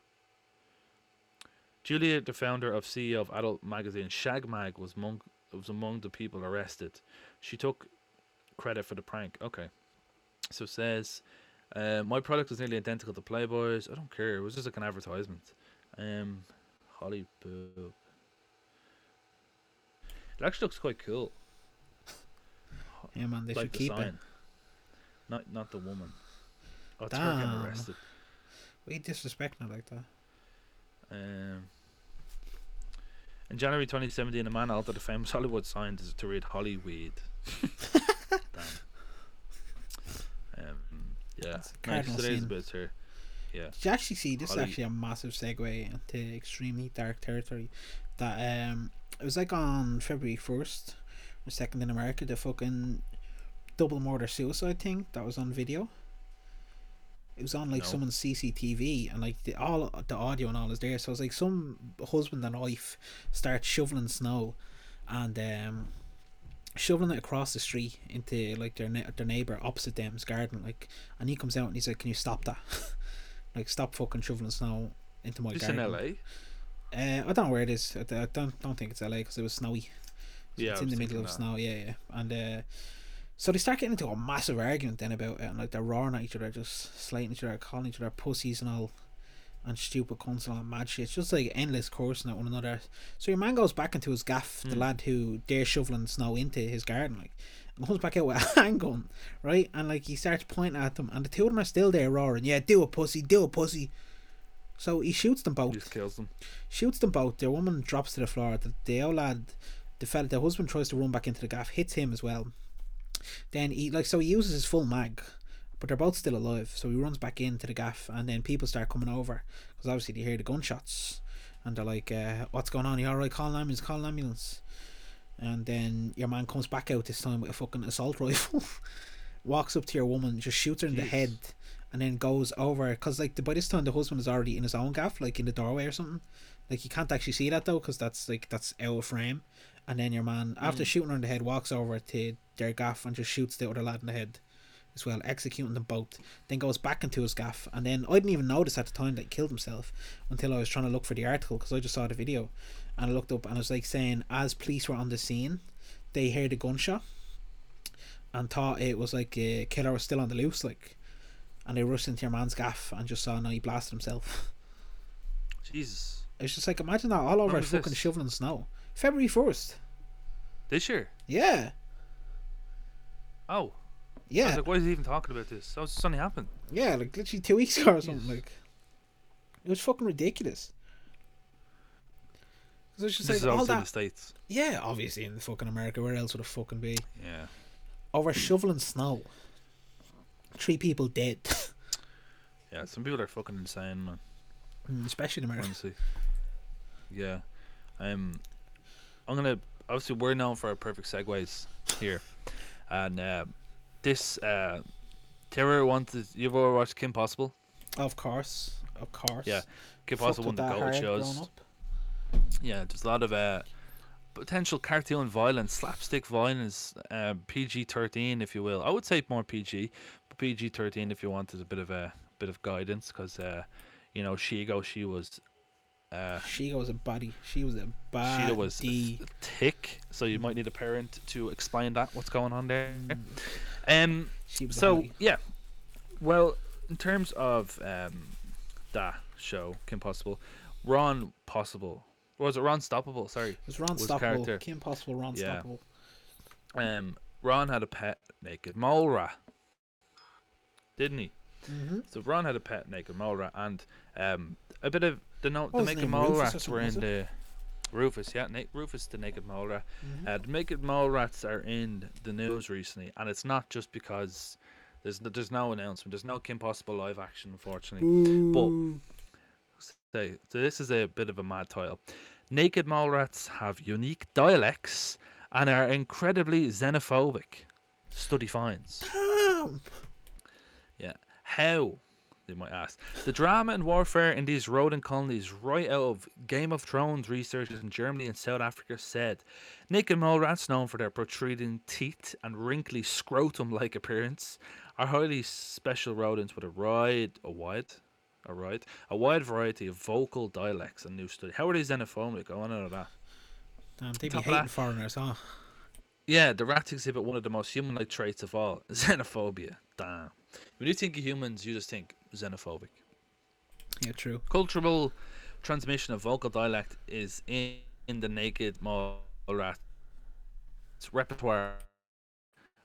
Julia, the founder of CEO of adult magazine Shag Mag, was among the people arrested. She took credit for the prank. Okay, so it says my product was nearly identical to Playboy's. I don't care. It was just like an advertisement. Holly Boob. It actually looks quite cool. Yeah, man, they should keep it. Not the woman. Oh, it's her getting arrested. We disrespect her like that. In January 2017, a man altered the famous Hollywood sign to read Hollyweed. Damn. Yeah. Nice. Today's bit here. Yeah. Did you actually see this? Is actually a massive segue into extremely dark territory. That it was like on February 1st. Second in America, the fucking double murder suicide thing that was on video. It was on someone's CCTV, and like all the audio and all is there. So it's like some husband and wife start shoveling snow, and shoveling it across the street into like their neighbor opposite them's garden. Like, and he comes out and he's like, "Can you stop that? Like, stop fucking shoveling snow into my garden." It's in LA. I don't know where it is. I don't think it's LA because it was snowy. Yeah, it's in the middle of snow, yeah. And so they start getting into a massive argument then about it, and like they're roaring at each other, just slating each other, calling each other pussies and all, and stupid cunts and all mad shit. It's just like endless cursing at one another. So your man goes back into his gaff, the lad who they're shoveling snow into his garden, like, and comes back out with a handgun, right? And like he starts pointing at them, and the two of them are still there roaring, "Yeah, do a pussy. So he shoots them both. He just kills them. Shoots them both. Their woman drops to the floor. The old lad. The husband tries to run back into the gaff, hits him as well. Then he uses his full mag, but they're both still alive. So he runs back into the gaff, and then people start coming over because obviously they hear the gunshots, and they're like, "What's going on? Are you all right? Call an ambulance." And then your man comes back out this time with a fucking assault rifle, walks up to your woman, just shoots her in the head, and then goes over because by this time the husband is already in his own gaff, like in the doorway or something. Like you can't actually see that though because that's out of frame. And then your man, after shooting her in the head, walks over to their gaff and just shoots the other lad in the head as well, executing them both. Then goes back into his gaff. And then I didn't even notice at the time that he killed himself until I was trying to look for the article because I just saw the video. And I looked up and it was like saying, as police were on the scene, they heard a gunshot and thought it was like a killer was still on the loose. And they rushed into your man's gaff and just saw, no, he blasted himself. Jesus. It's just like, imagine that all over fucking shoveling snow. February 1st. This year? Yeah. Oh. Yeah. I was like, why is he even talking about this? That was something happened. Yeah, like literally 2 weeks ago or something. Like, it was fucking ridiculous. It was just this is all that in the States. Yeah, obviously in fucking America. Where else would it fucking be? Yeah. Over shoveling snow. 3 people dead. Yeah, some people are fucking insane, man. Especially in America. Honestly. Yeah. I'm gonna. Obviously, we're known for our perfect segues here, and this Terror wanted. You've ever watched Kim Possible? Of course. Yeah, Kim Possible won the Gold Shows. Yeah, there's a lot of potential cartoon violence, slapstick violence, PG-13, if you will. I would say more PG, but PG-13 if you wanted a bit of guidance, because you know, Shego, she was a body. She was thick, so you might need a parent to explain that, what's going on there. Well, in terms of that show, Kim Possible, Ron Possible, or was it Ron Stoppable? Sorry, it was Ron Stoppable. Kim Possible, Ron Stoppable. Ron had a pet naked mole rat, didn't he? Mm-hmm. So Ron had a pet naked mole rat, and a bit of the naked mole rats were in the Rufus. Yeah, Rufus the naked mole rat. Mm-hmm. The naked mole rats are in the news recently, and it's not just because there's no announcement. There's no Kim Possible live action, unfortunately. Ooh. But so this is a bit of a mad title. Naked mole rats have unique dialects and are incredibly xenophobic. Study finds. Damn. Yeah. How, they might ask. The drama and warfare in these rodent colonies, right out of Game of Thrones, researchers in Germany and South Africa said. Naked mole rats, known for their protruding teeth and wrinkly scrotum-like appearance, are highly special rodents with a wide variety of vocal dialects. A new study. How are they xenophobic? I want to know that. Damn, they be hating foreigners, huh? Yeah, the rats exhibit one of the most human-like traits of all: xenophobia. Damn. When you think of humans, you just think xenophobic. Yeah, true. Cultural transmission of vocal dialect is in the naked mole rat's repertoire.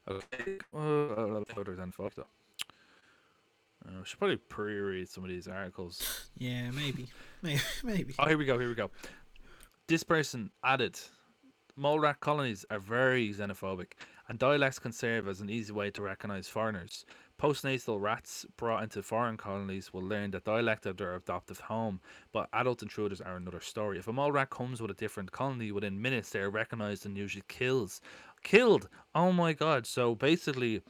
Okay. I should probably pre-read some of these articles. Yeah, maybe. Oh, here we go. This person added, mole rat colonies are very xenophobic, and dialects can serve as an easy way to recognize foreigners. Postnatal rats brought into foreign colonies will learn the dialect of their adoptive home, but adult intruders are another story. If a mole rat comes with a different colony, within minutes they are recognized and usually killed. Oh my god. So basically,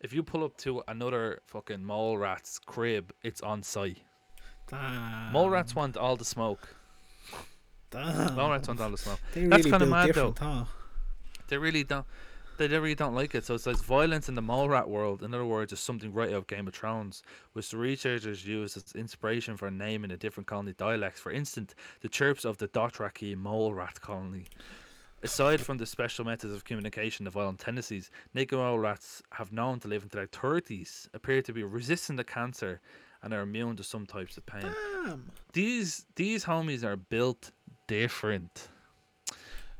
if you pull up to another fucking mole rat's crib, it's on site. Damn. Mole rats want all the smoke. Damn. Mole rats want all the smoke. They That's really kind of mad though. Huh? They really don't like it. So it's like violence in the mole rat world, in other words, is something right out of Game of Thrones, which the researchers used as inspiration for naming a different colony dialects. For instance, the chirps of the Dothraki mole rat colony. Aside from the special methods of communication and violent tendencies, naked mole rats have known to live into their 30s, appear to be resistant to cancer, and are immune to some types of pain. Damn. These homies are built different.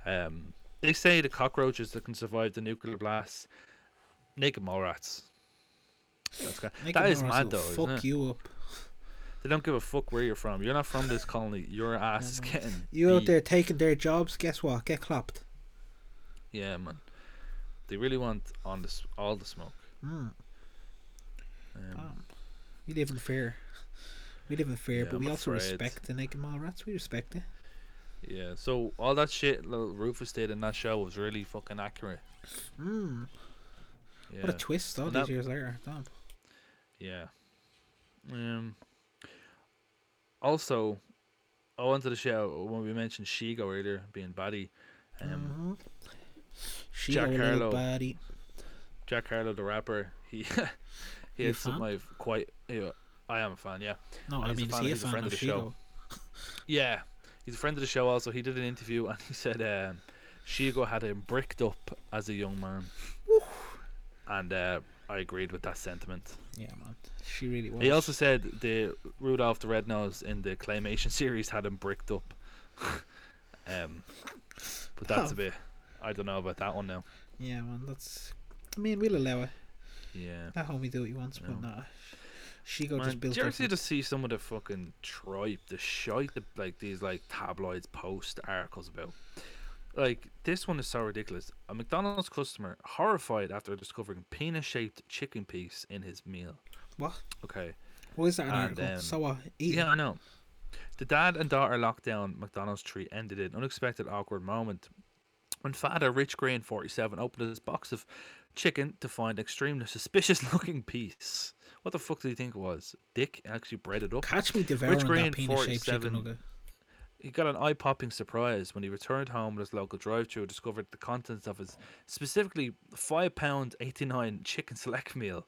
They say the cockroaches that can survive the nuclear blast, naked mole rats. That is mad though. Fuck you up. They don't give a fuck where you're from. You're not from this colony. Your ass is getting. You out there taking their jobs? Guess what? Get clapped. Yeah, man. They really want all the smoke. Mm. We live in fear. Yeah, but I'm also respect the naked mole rats. We respect it. Yeah, so all that shit little Rufus did in that show was really fucking accurate. Mm. Yeah. What a twist though, these years later. Damn. Yeah. Also, I wanted to show when we mentioned Shego earlier being baddie. Shego, Jack Harlow, baddie. Jack Harlow the rapper. He had some like quite. I am a fan. Yeah. No, I mean he's a friend of the show. Yeah. He's a friend of the show also. He did an interview and he said Shego had him bricked up as a young man. Woo. And I agreed with that sentiment. Yeah, man. She really was. He also said the Rudolph the Red-Nosed in the Claymation series had him bricked up. But that's a bit... I don't know about that one now. Yeah, man. That's... I mean, we'll allow it. Yeah. That homie do what he wants, but nah. Shego man, just built do you ever just see some of the fucking tripe, the shite that like these like tabloids post articles about? Like this one is so ridiculous. A McDonald's customer horrified after discovering penis-shaped chicken piece in his meal. What? Okay. What is that an article? Yeah, I know. The dad and daughter lockdown McDonald's treat ended in an unexpected awkward moment when father Rich Green, 47, opened his box of chicken to find an extremely suspicious-looking piece. What the fuck do you think it was? Dick actually bred it up. Catch me devouring that penis-shaped chicken nugget. He got an eye-popping surprise when he returned home at his local drive-thru and discovered the contents of his specifically £5.89 chicken select meal.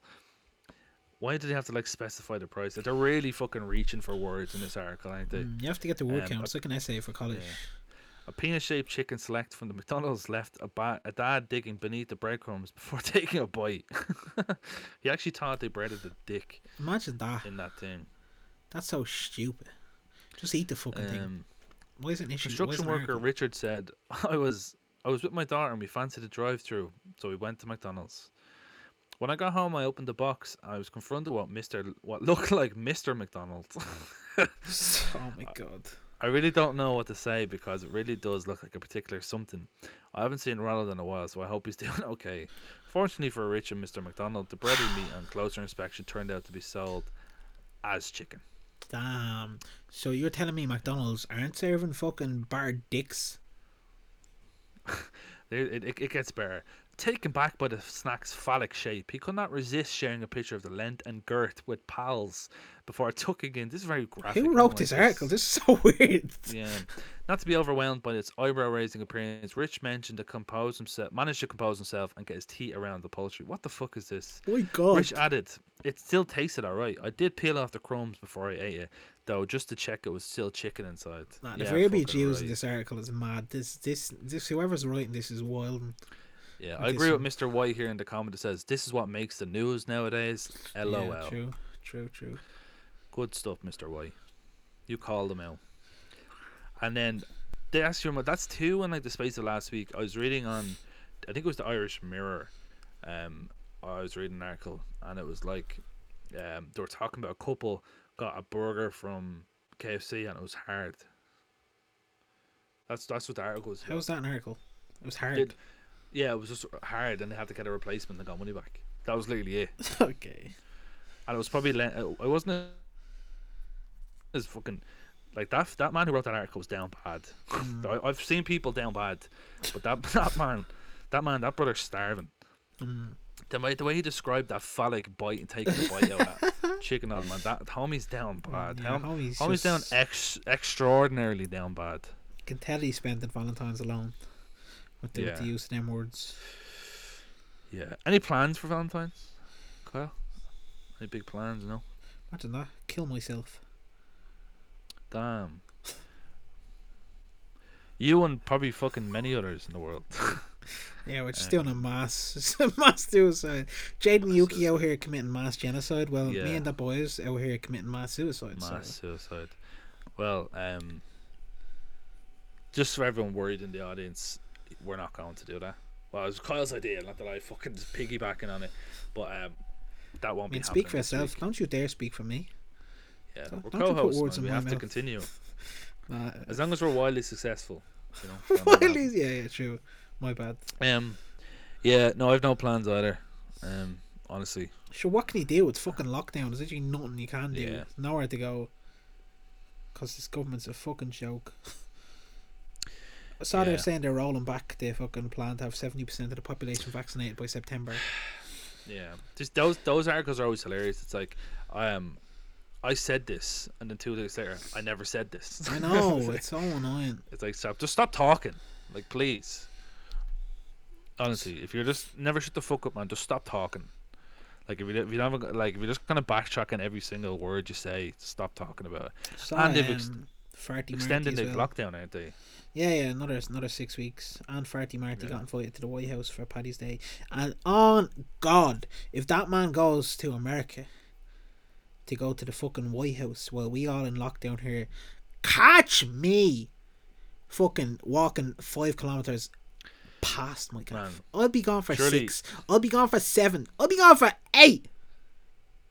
Why did they have to like specify the price? Like, they're really fucking reaching for words in this article, aren't they? You have to get the word count. It's like an essay for college. Yeah. A penis-shaped chicken select from the McDonald's left a dad digging beneath the breadcrumbs before taking a bite. He actually thought they breaded the dick. Imagine that. In that thing. That's so stupid. Just eat the fucking thing. Why is it an issue? Construction worker Richard said, I was with my daughter and we fancied a drive-thru, so we went to McDonald's. When I got home, I opened the box and I was confronted with what looked like Mr. McDonald's. Oh my god. I really don't know what to say because it really does look like a particular something. I haven't seen Ronald in a while, so I hope he's doing okay. Fortunately for Rich and Mr. McDonald, the breaded meat on closer inspection turned out to be sold as chicken. Damn. So you're telling me McDonald's aren't serving fucking barred dicks? It gets better. Taken back by the snack's phallic shape, he could not resist sharing a picture of the length and girth with pals before tucking in. This is very graphic. Who wrote this article? This is so weird. Yeah. Not to be overwhelmed by its eyebrow-raising appearance, Rich managed to compose himself and get his teeth around the poultry. What the fuck is this? Oh my god. Rich added, "It still tasted alright. I did peel off the crumbs before I ate it, though, just to check it was still chicken inside." Nah, the verbiage used in this article is mad. This whoever's writing this is wild. Yeah, I agree with Mr. White here in the comment that says, "This is what makes the news nowadays. LOL." Yeah, true. Good stuff, Mr. White. You called them out. And then, they asked you, that's two in like the space of last week. I was reading on, I think it was the Irish Mirror. I was reading an article and it was like, they were talking about a couple got a burger from KFC and it was hard. That's what the article was. How was that an article? It was hard. It was just hard, and they had to get a replacement and got money back. That was literally it. Okay. And it was probably it wasn't as fucking like that man who wrote that article was down bad. I've seen people down bad, but that man, that brother's starving. The way he described that phallic bite and taking the bite out of that chicken, man, that homie's down bad. Yeah, homie's down extraordinarily down bad. You can tell he spent at Valentine's alone. With the use of them words. Yeah. Any plans for Valentine's, Kyle? Any big plans? No. Imagine that. Kill myself. Damn. You and probably fucking many others in the world. Yeah, we're just doing a mass suicide. Jaden Yuki out here committing mass genocide. Well, me and the boys out here committing mass suicide. Mass suicide. Well, just for everyone worried in the audience, we're not going to do that. Well, it was Kyle's idea, not that I fucking piggybacking on it, but that won't be happening. Speak for yourself. Don't you dare speak for me. Yeah, we're co-hosts. We have to continue. As long as we're wildly successful, you know. Wildly, yeah, true. My bad. I've no plans either. Honestly. Sure, what can he do? It's fucking lockdown. There's literally nothing you can do. Yeah. There's nowhere to go. Because this government's a fucking joke. I saw they were saying they're rolling back the fucking plan to have 70% of the population vaccinated by September. Yeah, just those articles are always hilarious. It's like, I said this, and then 2 days later, I never said this. I know. It's so annoying. It's like, stop talking. Like, please. Honestly, if you're just never shut the fuck up, man, just stop talking. Like, if you're just kind of backtracking every single word you say, stop talking about it. So, and if it's extending the lockdown, aren't they? Yeah, another 6 weeks. And Farty Marty got invited to the White House for Paddy's Day. And on God, if that man goes to America to go to the fucking White House while we all in lockdown here, catch me fucking walking 5 kilometers past my car. I'll be gone for 6. I'll be gone for 7. I'll be gone for 8.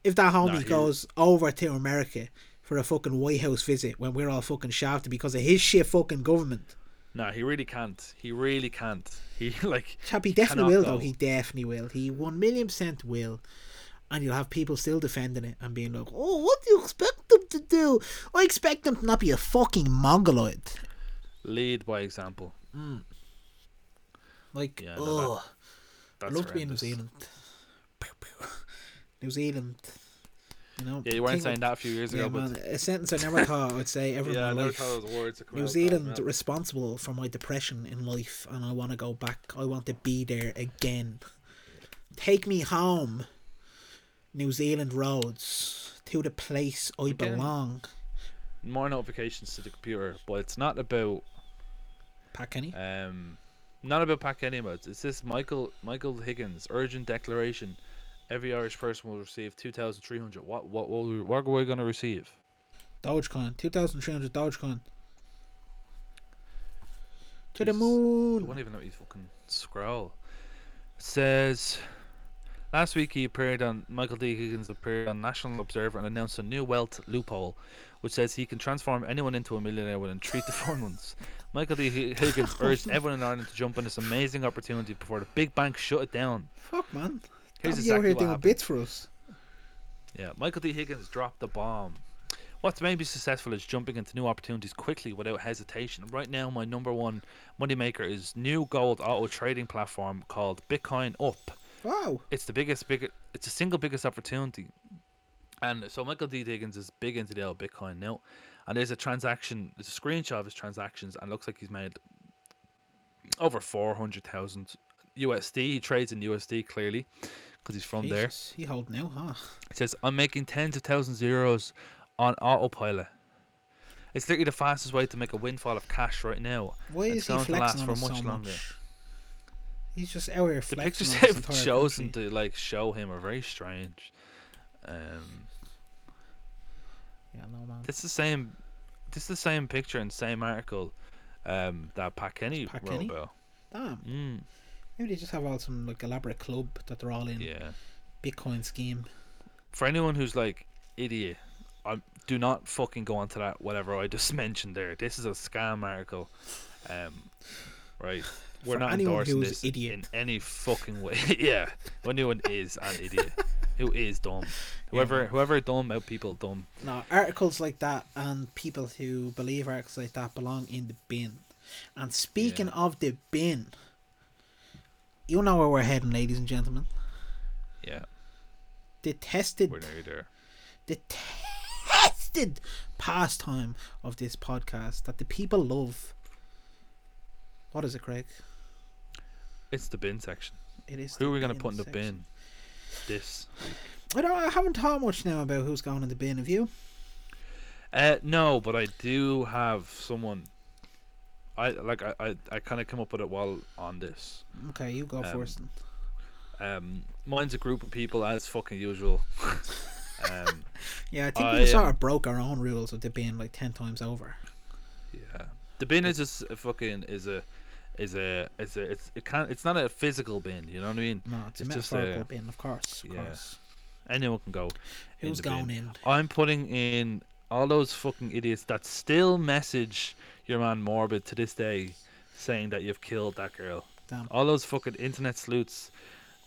If that homie goes over to America for a fucking White House visit when we're all fucking shafted because of his shit fucking government. Nah, he really can't. He like. Chap, he definitely will though. He definitely will. He 1,000,000% will. And you'll have people still defending it and being like, "Oh, what do you expect them to do? I expect them to not be a fucking mongoloid." Lead by example. Like, I love to be in New Zealand. New Zealand. No, yeah, you weren't saying that a few years ago. Man, a sentence I never thought I'd say ever in my life. I never thought those words would come New out Zealand that, responsible for my depression in life, and I want to go back. I want to be there again. Take me home, New Zealand roads, to the place I belong. More notifications to the computer, but it's not about Pat Kenny. Not about Pat Kenny, but it's this Michael Higgins urgent declaration. Every Irish person will receive 2,300. What are we going to receive? Dogecoin. 2,300 Dogecoin. To the moon. I won't even let me fucking scroll. It says, last week Michael D. Higgins appeared on National Observer and announced a new wealth loophole, which says he can transform anyone into a millionaire within 3 to 4 months. Michael D. Higgins urged everyone in Ireland to jump on this amazing opportunity before the big bank shut it down. Fuck, man. Here's exactly what happened. Bits for us. Yeah, Michael D. Higgins dropped the bomb. What's made me successful is jumping into new opportunities quickly without hesitation. Right now, my number one moneymaker is new gold auto trading platform called Bitcoin Up. Wow! It's the single biggest opportunity. And so Michael D. Higgins is big into the old Bitcoin now. And there's a transaction. There's a screenshot of his transactions, and it looks like he's made over 400,000 USD. He trades in USD clearly, because he's from Jesus, there. He hold now, huh? It says, I'm making tens of thousands of euros on autopilot. It's literally the fastest way to make a windfall of cash right now. Why is he flexing on so much? He's just out here flexing. The pictures they've chosen to show him are very strange. Yeah, no man. This is the same picture and same article that Pat Kenny wrote about. Damn. Mm. Maybe they just have all some elaborate club that they're all in. Yeah. Bitcoin scheme. For anyone who's idiot, do not fucking go onto that. Whatever I just mentioned there. This is a scam article. Right. We're not endorsing this idiot in any fucking way. Yeah. Anyone is an idiot. Who is dumb? Whoever dumb out people dumb. No, articles like that and people who believe articles like that belong in the bin. And speaking of the bin. You know where we're heading, ladies and gentlemen. Yeah. The tested pastime of this podcast that the people love. What is it, Craig? It's the bin section. It is. Who are we going to put in the bin this week? I haven't thought much now about who's going in the bin. Have you? No, but I do have someone. I kind of come up with it while on this. Okay, you go first. Mine's a group of people as fucking usual. Yeah, I think we sort of broke our own rules with the bin 10 times over. Yeah, the bin is just a fucking it's not a physical bin. You know what I mean? No, it's a metaphorical bin, of course. Anyone can go. Who's going in? I'm putting in all those fucking idiots that still message your man Morbid to this day saying that you've killed that girl. Damn. All those fucking internet sleuths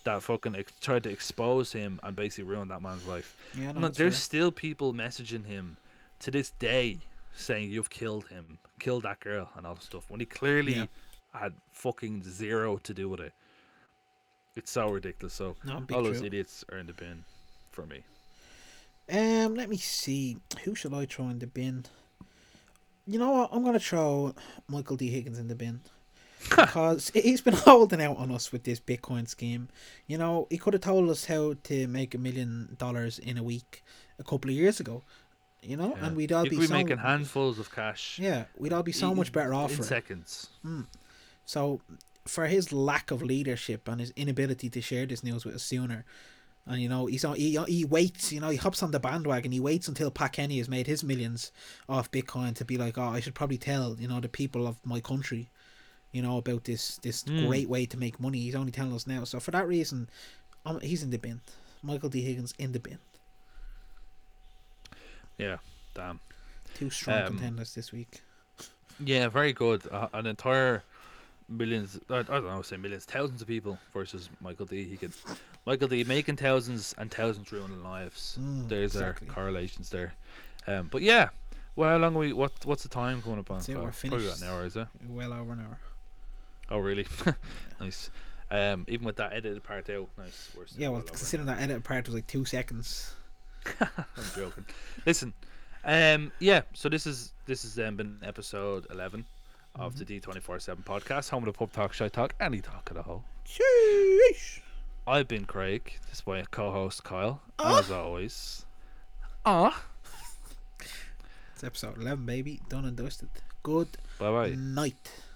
that fucking tried to expose him and basically ruined that man's life. Yeah, there's still people messaging him to this day saying you've killed him, killed that girl and all that stuff, when he clearly had fucking zero to do with it. It's so ridiculous. So all those idiots are in the bin for me. Let me see, who should I throw in the bin? You know what? I'm going to throw Michael D. Higgins in the bin. Because he's been holding out on us with this Bitcoin scheme. You know, he could have told us how to make $1 million in a week a couple of years ago. You know? Yeah. And we'd all be making handfuls of cash. Yeah. We'd all be so much better off in seconds. Mm. So, for his lack of leadership and his inability to share this news with us sooner. And, you know, he waits, you know, he hops on the bandwagon. He waits until Pat Kenny has made his millions off Bitcoin to be like, oh, I should probably tell, you know, the people of my country, you know, about this great way to make money. He's only telling us now. So for that reason, he's in the bin. Michael D. Higgins in the bin. Yeah, damn. Two strong contenders this week. Yeah, very good. An entire... thousands of people versus Michael D. Higgins. Michael D. making thousands and thousands ruining lives. There's our correlations there. But yeah, well, how long are we? What's the time coming up on? We're probably about an hour, is it? Well over an hour. Oh really? Nice. Even with that edited part out, nice. Well, considering that edited part was 2 seconds. I'm joking. Listen, yeah. So this is been episode 11 of the D247 podcast, home of the pub talk, shy talk, any talk at all. Sheesh. I've been Craig. This is my co-host Kyle, and as always, it's episode 11, baby. Done and dusted. Good. Bye bye. Night.